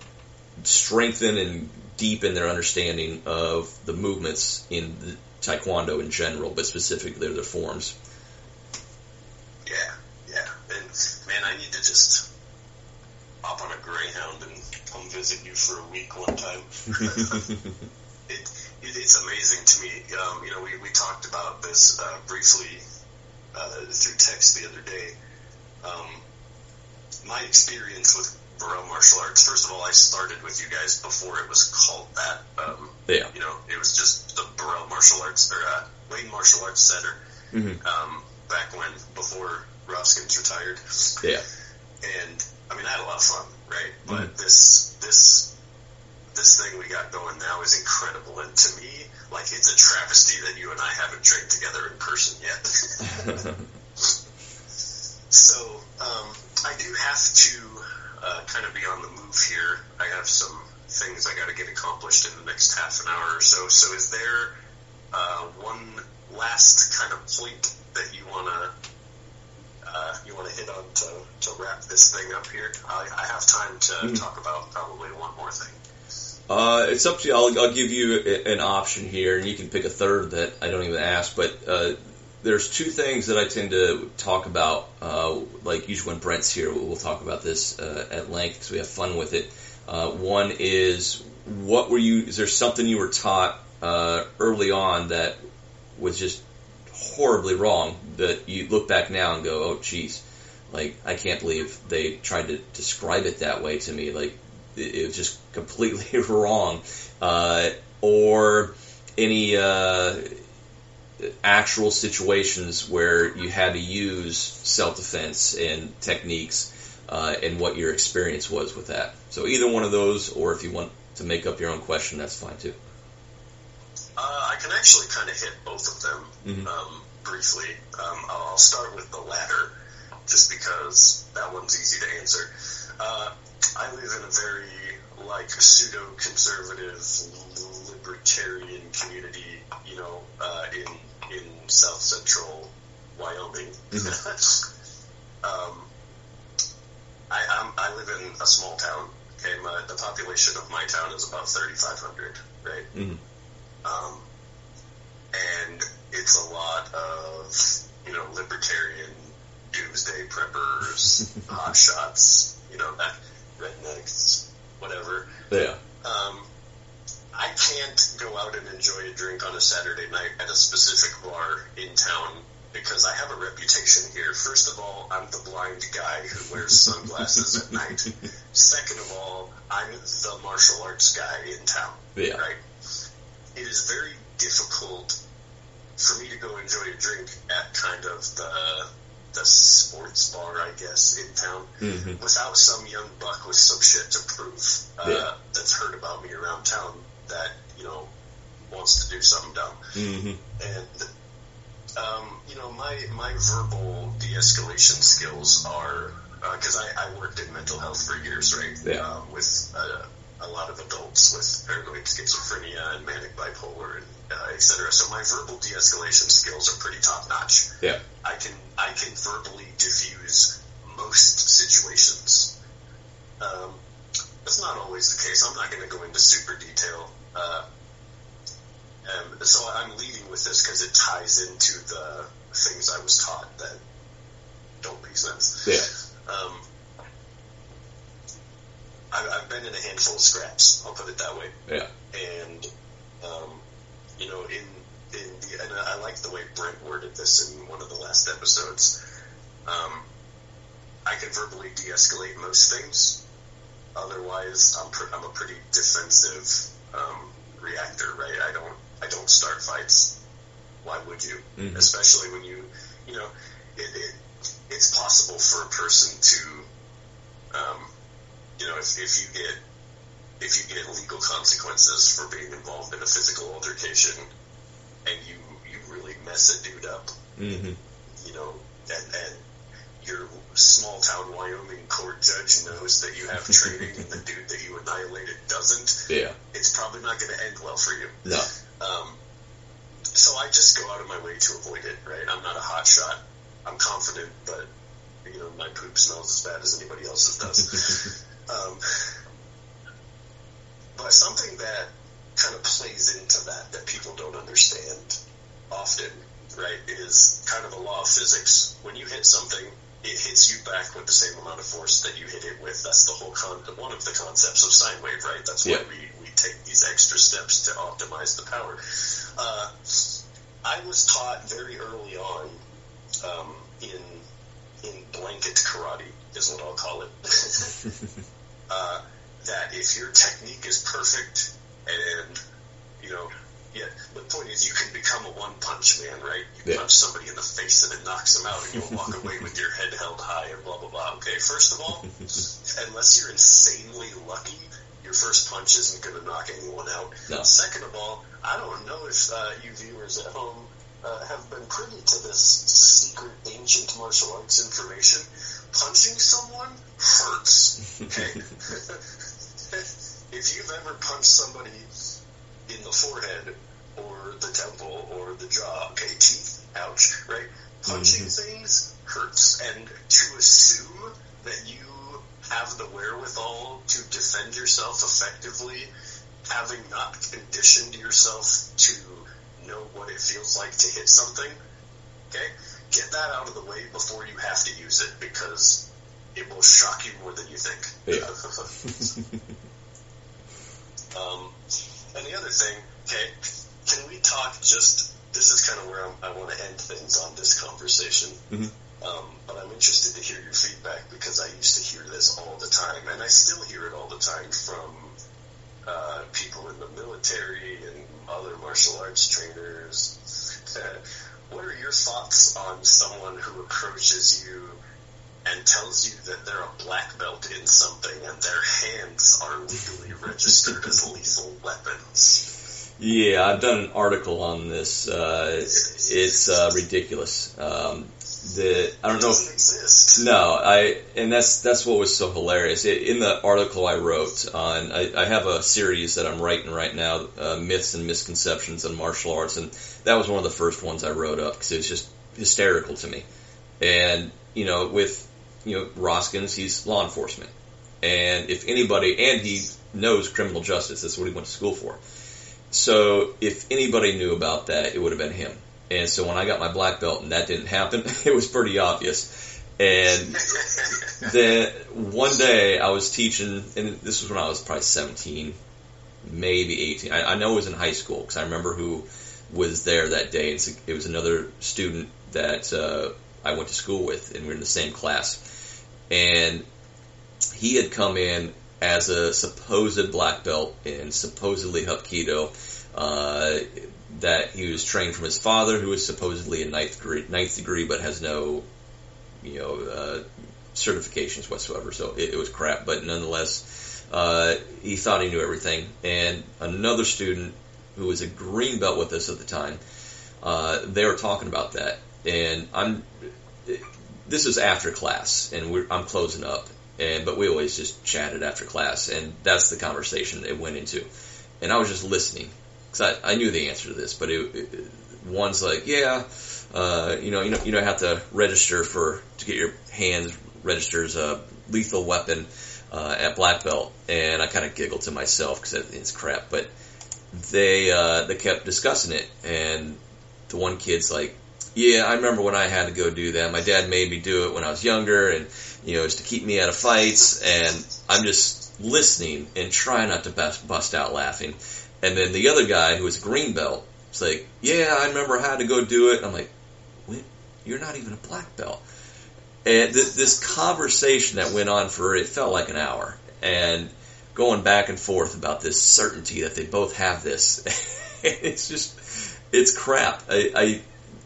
strengthen and deepen their understanding of the movements in the Taekwondo in general, but specifically their forms. Yeah, yeah. And, man, I need to just hop on a Greyhound and come visit you for a week one time. it, it, it's amazing to me. Um, you know, we, we talked about this uh, briefly uh, through text the other day. Um, my experience with Burrell Martial Arts. First of all, I started with you guys before it was called that. Um, yeah. You know, it was just the Burrell Martial Arts, or uh, Wayne Martial Arts Center, mm-hmm. um, back when, before Roskins retired. Yeah. And, I mean, I had a lot of fun, right? Mm-hmm. But this, this, this thing we got going now is incredible. And to me, like, it's a travesty that you and I haven't trained together in person yet. So, um, I do have to uh, kind of be on the move here. I have some things I got to get accomplished in the next half an hour or so. So is there uh, one last kind of point that you want to uh, you want to hit on to, to wrap this thing up here? I, I have time to mm. talk about probably one more thing. Uh, it's up to you. I'll, I'll give you an option here, and you can pick a third that I don't even ask, but... Uh, There's two things that I tend to talk about, uh, like usually when Brent's here, we'll talk about this uh, at length because we have fun with it. Uh, one is, what were you? Is there something you were taught uh, early on that was just horribly wrong that you look back now and go, oh, geez, like I can't believe they tried to describe it that way to me. Like it was just completely wrong, uh, or any. Uh, actual situations where you had to use self-defense and techniques uh, and what your experience was with that. So either one of those, or if you want to make up your own question, that's fine too. Uh, I can actually kind of hit both of them mm-hmm. um, briefly. Um, I'll start with the latter just because that one's easy to answer. Uh, I live in a very like pseudo-conservative libertarian community, you know, uh, in in South Central Wyoming. Mm-hmm. um, I I'm, I live in a small town. Okay, my, the population of my town is about thirty-five hundred, right? Mm-hmm. Um, and it's a lot of you know libertarian doomsday preppers, hot shots, you know, rednecks, whatever. Yeah. Um, I can't go out and enjoy a drink on a Saturday night at a specific bar in town because I have a reputation here. First of all, I'm the blind guy who wears sunglasses at night. Second of all, I'm the martial arts guy in town, yeah. right? It is very difficult for me to go enjoy a drink at kind of the... the sports bar, I guess, in town, mm-hmm. without some young buck with some shit to prove uh, yeah. that's heard about me around town that, you know, wants to do something dumb. Mm-hmm. And, um, you know, my, my verbal de-escalation skills are, because uh, I, I worked in mental health for years, right, yeah. uh, with uh, a lot of adults with paranoid schizophrenia and manic bipolar and Uh, et cetera. So my verbal de-escalation skills are pretty top-notch. Yeah, I can I can verbally diffuse most situations. Um, that's not always the case. I'm not going to go into super detail. Uh, um, so I'm leading with this because it ties into the things I was taught that don't make sense. Yeah. Um, I, I've been in a handful of scraps. I'll put it that way. Yeah. And. Um, You know, in, in the, and I like the way Brent worded this in one of the last episodes. Um, I can verbally de-escalate most things. Otherwise, I'm, pre- I'm a pretty defensive um, reactor, right? I don't I don't start fights. Why would you? Mm-hmm. Especially when you, you know, it, it it's possible for a person to, um, you know, if if you get. If you get legal consequences for being involved in a physical altercation and you, you really mess a dude up, mm-hmm. you know, and, and your small-town Wyoming court judge knows that you have training and the dude that you annihilated doesn't, yeah. it's probably not going to end well for you. No. Um, so I just go out of my way to avoid it, right? I'm not a hotshot. I'm confident, but, you know, my poop smells as bad as anybody else's does. um But something that kind of plays into that, that people don't understand often, right, is kind of a law of physics. When you hit something, it hits you back with the same amount of force that you hit it with. That's the whole con- one of the concepts of sine wave, right? That's why yeah. we, we take these extra steps to optimize the power. Uh, I was taught very early on um, in in blanket karate, is what I'll call it. uh, that if your technique is perfect and, you know, yeah, the point is you can become a one-punch man, right? You yeah. punch somebody in the face and it knocks them out and you'll walk away with your head held high and blah, blah, blah. Okay, first of all, unless you're insanely lucky, your first punch isn't going to knock anyone out. No. Second of all, I don't know if uh, you viewers at home uh, have been privy to this secret ancient martial arts information. Punching someone hurts, okay? If you've ever punched somebody in the forehead or the temple or the jaw, okay, teeth, ouch, right? Punching mm-hmm. things hurts. And to assume that you have the wherewithal to defend yourself effectively, having not conditioned yourself to know what it feels like to hit something, okay? Get that out of the way before you have to use it, because it will shock you more than you think. Yeah. um, and the other thing, okay, can we talk just, this is kind of where I'm, I want to end things on this conversation. Mm-hmm. Um, but I'm interested to hear your feedback, because I used to hear this all the time, and I still hear it all the time from uh, people in the military and other martial arts trainers. Uh, what are your thoughts on someone who approaches you and tells you that they're a black belt in something and their hands are legally registered as lethal weapons? Yeah, I've done an article on this. Uh, it's uh, ridiculous. Um, The, I don't know. If, exist. No, I and that's that's what was so hilarious. It, in the article I wrote on, I, I have a series that I'm writing right now, uh, myths and misconceptions in martial arts, and that was one of the first ones I wrote up because it was just hysterical to me. And you know, with you know Roskins, he's law enforcement, and if anybody, and he knows criminal justice. That's what he went to school for. So if anybody knew about that, it would have been him. And so when I got my black belt and that didn't happen, it was pretty obvious. And then one day I was teaching, and this was when I was probably seventeen, maybe eighteen. I, I know it was in high school because I remember who was there that day. It's, it was another student that uh, I went to school with, and we were in the same class. And he had come in as a supposed black belt in supposedly Hapkido. Uh, that he was trained from his father, who is supposedly a ninth degree, ninth degree but has no, you know, uh, certifications whatsoever. So it, it was crap. But nonetheless, uh, he thought he knew everything. And another student who was a green belt with us at the time, uh, they were talking about that. And I'm, this is after class, and we're, I'm closing up. And but we always just chatted after class, and that's the conversation it went into. And I was just listening. Because I, I knew the answer to this, but it, it, one's like, yeah, uh, you know, you know, you don't have to register for to get your hands registered as a lethal weapon uh, at black belt, and I kind of giggled to myself because it's crap. But they uh, they kept discussing it, and the one kid's like, yeah, I remember when I had to go do that. My dad made me do it when I was younger, and you know, it was to keep me out of fights. And I'm just listening and trying not to bust, bust out laughing. And then the other guy, who was a green belt, was like, yeah, I remember how to go do it. And I'm like, what? You're not even a black belt. And th- this conversation that went on for, it felt like an hour. And going back and forth about this certainty that they both have this. It's just, it's crap. I, I,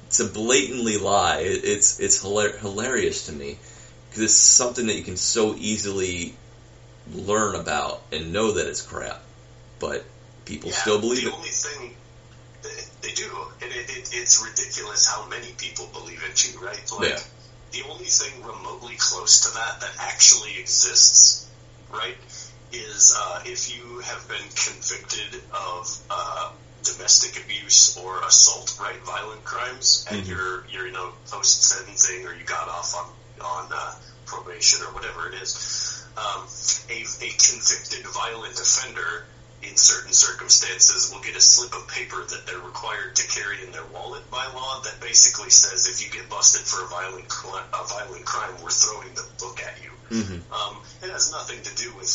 it's a blatantly lie. It, it's it's hilar- hilarious to me. Because it's something that you can so easily learn about and know that it's crap. But people yeah, still believe the it. The only thing, they, they do, and it, it, it's ridiculous how many people believe it too, right? Like, yeah. The only thing remotely close to that that actually exists, right, is uh, if you have been convicted of uh, domestic abuse or assault, right, violent crimes, and mm-hmm. you're, you're, you know, post-sentencing or you got off on, on uh, probation or whatever it is, um, a, a convicted violent offender in certain circumstances will get a slip of paper that they're required to carry in their wallet by law that basically says if you get busted for a violent a violent crime, we're throwing the book at you. Mm-hmm. Um, it has nothing to do with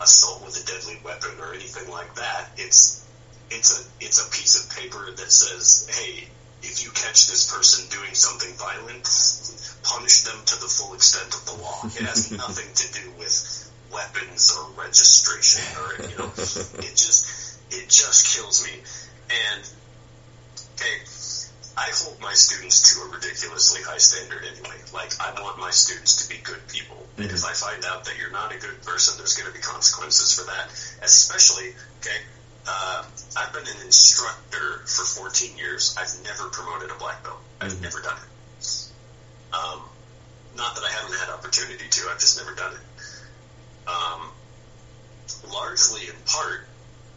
assault with a deadly weapon or anything like that. It's it's a it's a piece of paper that says, hey, if you catch this person doing something violent, punish them to the full extent of the law. It has nothing to do with weapons or registration or, you know, it just, it just kills me. And, hey, I hold my students to a ridiculously high standard anyway. Like, I want my students to be good people. Mm-hmm. Because I find out that you're not a good person, there's going to be consequences for that. Especially, okay, uh, I've been an instructor for fourteen years. I've never promoted a black belt. I've mm-hmm. never done it. Um, not that I haven't had opportunity to. I've just never done it. Um, largely in part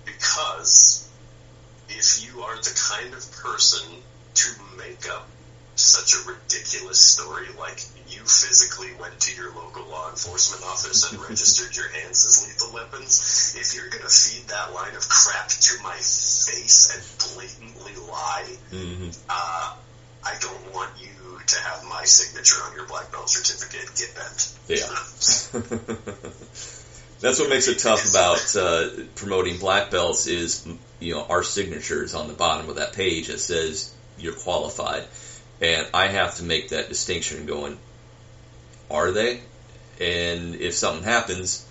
because if you are the kind of person to make up such a ridiculous story, like you physically went to your local law enforcement office and registered your hands as lethal weapons, if you're going to feed that line of crap to my face and blatantly lie, mm-hmm. uh, I don't want you to have my signature on your black belt certificate. Get bent. Yeah. That's what makes it tough about uh, promoting black belts is, you know, our signatures on the bottom of that page that says you're qualified. And I have to make that distinction going, are they? And if something happens,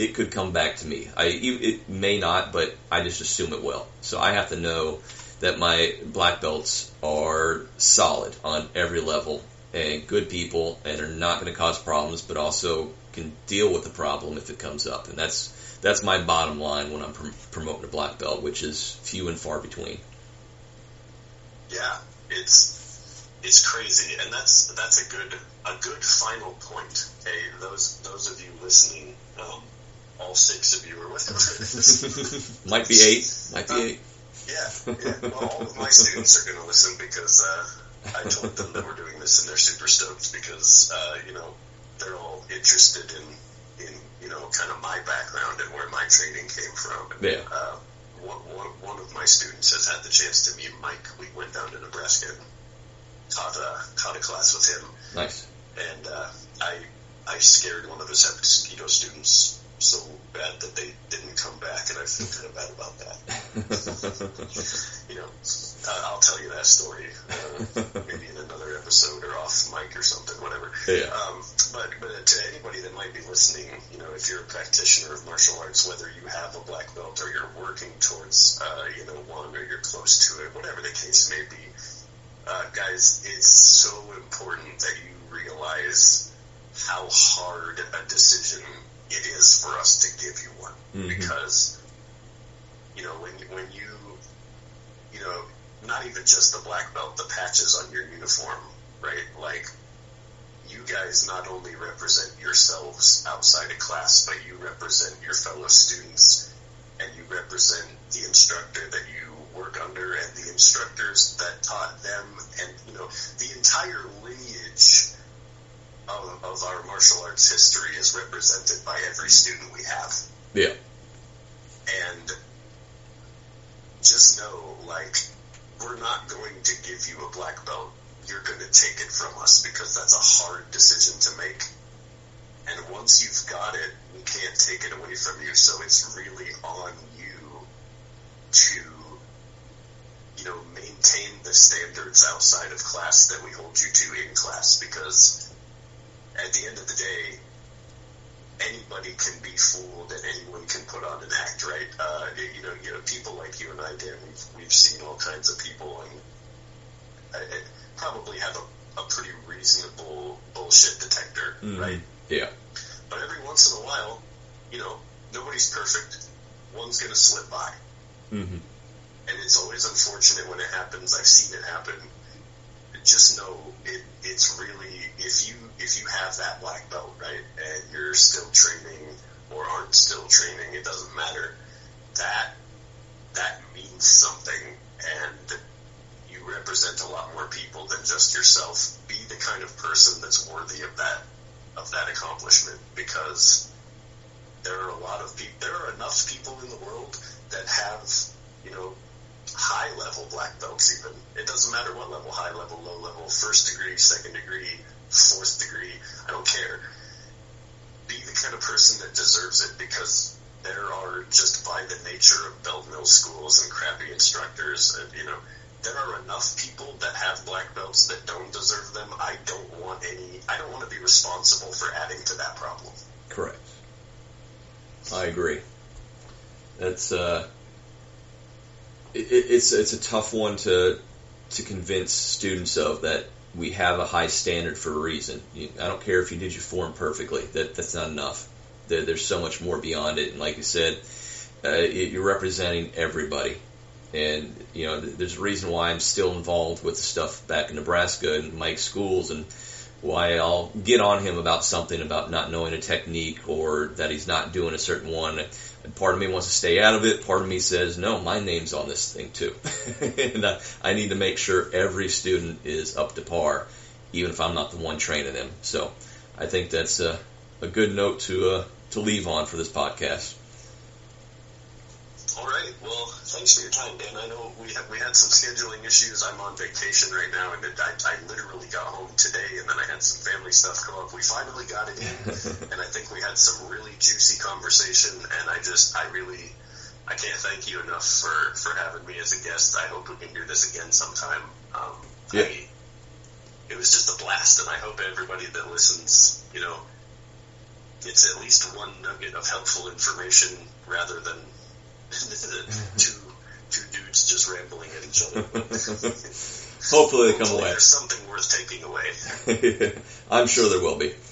it could come back to me. I, it may not, but I just assume it will. So I have to know that my black belts are solid on every level and good people and are not going to cause problems, but also can deal with the problem if it comes up. And that's that's my bottom line when I'm prom- promoting a black belt, which is few and far between. Yeah, it's it's crazy, and that's that's a good a good final point. Hey, those those of you listening, um, all six of you or whatever it is. might be eight, might be um, eight. Yeah, yeah. Well, all of my students are going to listen because uh, I told them that we're doing this, and they're super stoked because uh, you know, they're all interested in, in you know, kind of my background and where my training came from. And, yeah. Uh, one, one, one of my students has had the chance to meet Mike. We went down to Nebraska and taught a, taught a class with him. Nice. And uh, I I scared one of his Hapkido students so bad that they didn't come back, and I feel kind of bad about that. you know, uh, I'll tell you that story uh, maybe in another episode or off mic or something, whatever. Yeah. Um, but, but to anybody that might be listening, you know, if you're a practitioner of martial arts, whether you have a black belt or you're working towards, uh, you know, one or you're close to it, whatever the case may be, uh, guys, it's so important that you realize how hard a decision it is for us to give you one, mm-hmm. because, you know, when, when you, you know, not even just the black belt, the patches on your uniform, right? Like, you guys not only represent yourselves outside of class, but you represent your fellow students, and you represent the instructor that you work under and the instructors that taught them, and, you know, the entire lineage Of, of our martial arts history is represented by every student we have. Yeah. And just know, like, we're not going to give you a black belt. You're going to take it from us because that's a hard decision to make. And once you've got it, we can't take it away from you. So it's really on you to, you know, maintain the standards outside of class that we hold you to in class, because at the end of the day, anybody can be fooled and anyone can put on an act, right? Uh, you know, you know, people like you and I, Dan, we've, we've seen all kinds of people, and I, I probably have a, a pretty reasonable bullshit detector, mm-hmm. right? Yeah. But every once in a while, you know, nobody's perfect. One's going to slip by. Mm-hmm. And it's always unfortunate when it happens. I've seen it happen. Just know it, it's really, if you if you have that black belt, right, and you're still training or aren't still training, it doesn't matter. That that means something, and you represent a lot more people than just yourself. Be the kind of person that's worthy of that of that accomplishment, because there are a lot of people, there are enough people in the world that have, you know, high-level black belts even. It doesn't matter what level, high-level, low-level, first degree, second degree, fourth degree, I don't care. Be the kind of person that deserves it, because there are, just by the nature of belt mill schools and crappy instructors, and, you know, there are enough people that have black belts that don't deserve them. I don't want any, I don't want to be responsible for adding to that problem. Correct. I agree. That's uh, it, it's it's a tough one to to convince students of that we have a high standard for a reason. You, I don't care if you did your form perfectly. That that's not enough. There, there's so much more beyond it. And like you said, uh, you're representing everybody. And, you know, there's a reason why I'm still involved with the stuff back in Nebraska and Mike's schools, and why I'll get on him about something about not knowing a technique or that he's not doing a certain one. And part of me wants to stay out of it. Part of me says, no, my name's on this thing too. And I, I need to make sure every student is up to par, even if I'm not the one training them. So I think that's a, a good note to uh, to leave on for this podcast. All right. Well, thanks for your time, Dan. I know we had, we had some scheduling issues. I'm on vacation right now, and I, I literally got home today, and then I had some family stuff come up. We finally got it in, and I think we had some really juicy conversation, and I just, I really, I can't thank you enough for, for having me as a guest. I hope we can do this again sometime. Um, yeah. I, it was just a blast, and I hope everybody that listens, you know, gets at least one nugget of helpful information rather than two two dudes just rambling at each other. Hopefully they come Hopefully away. There's something worth taking away. I'm sure there will be.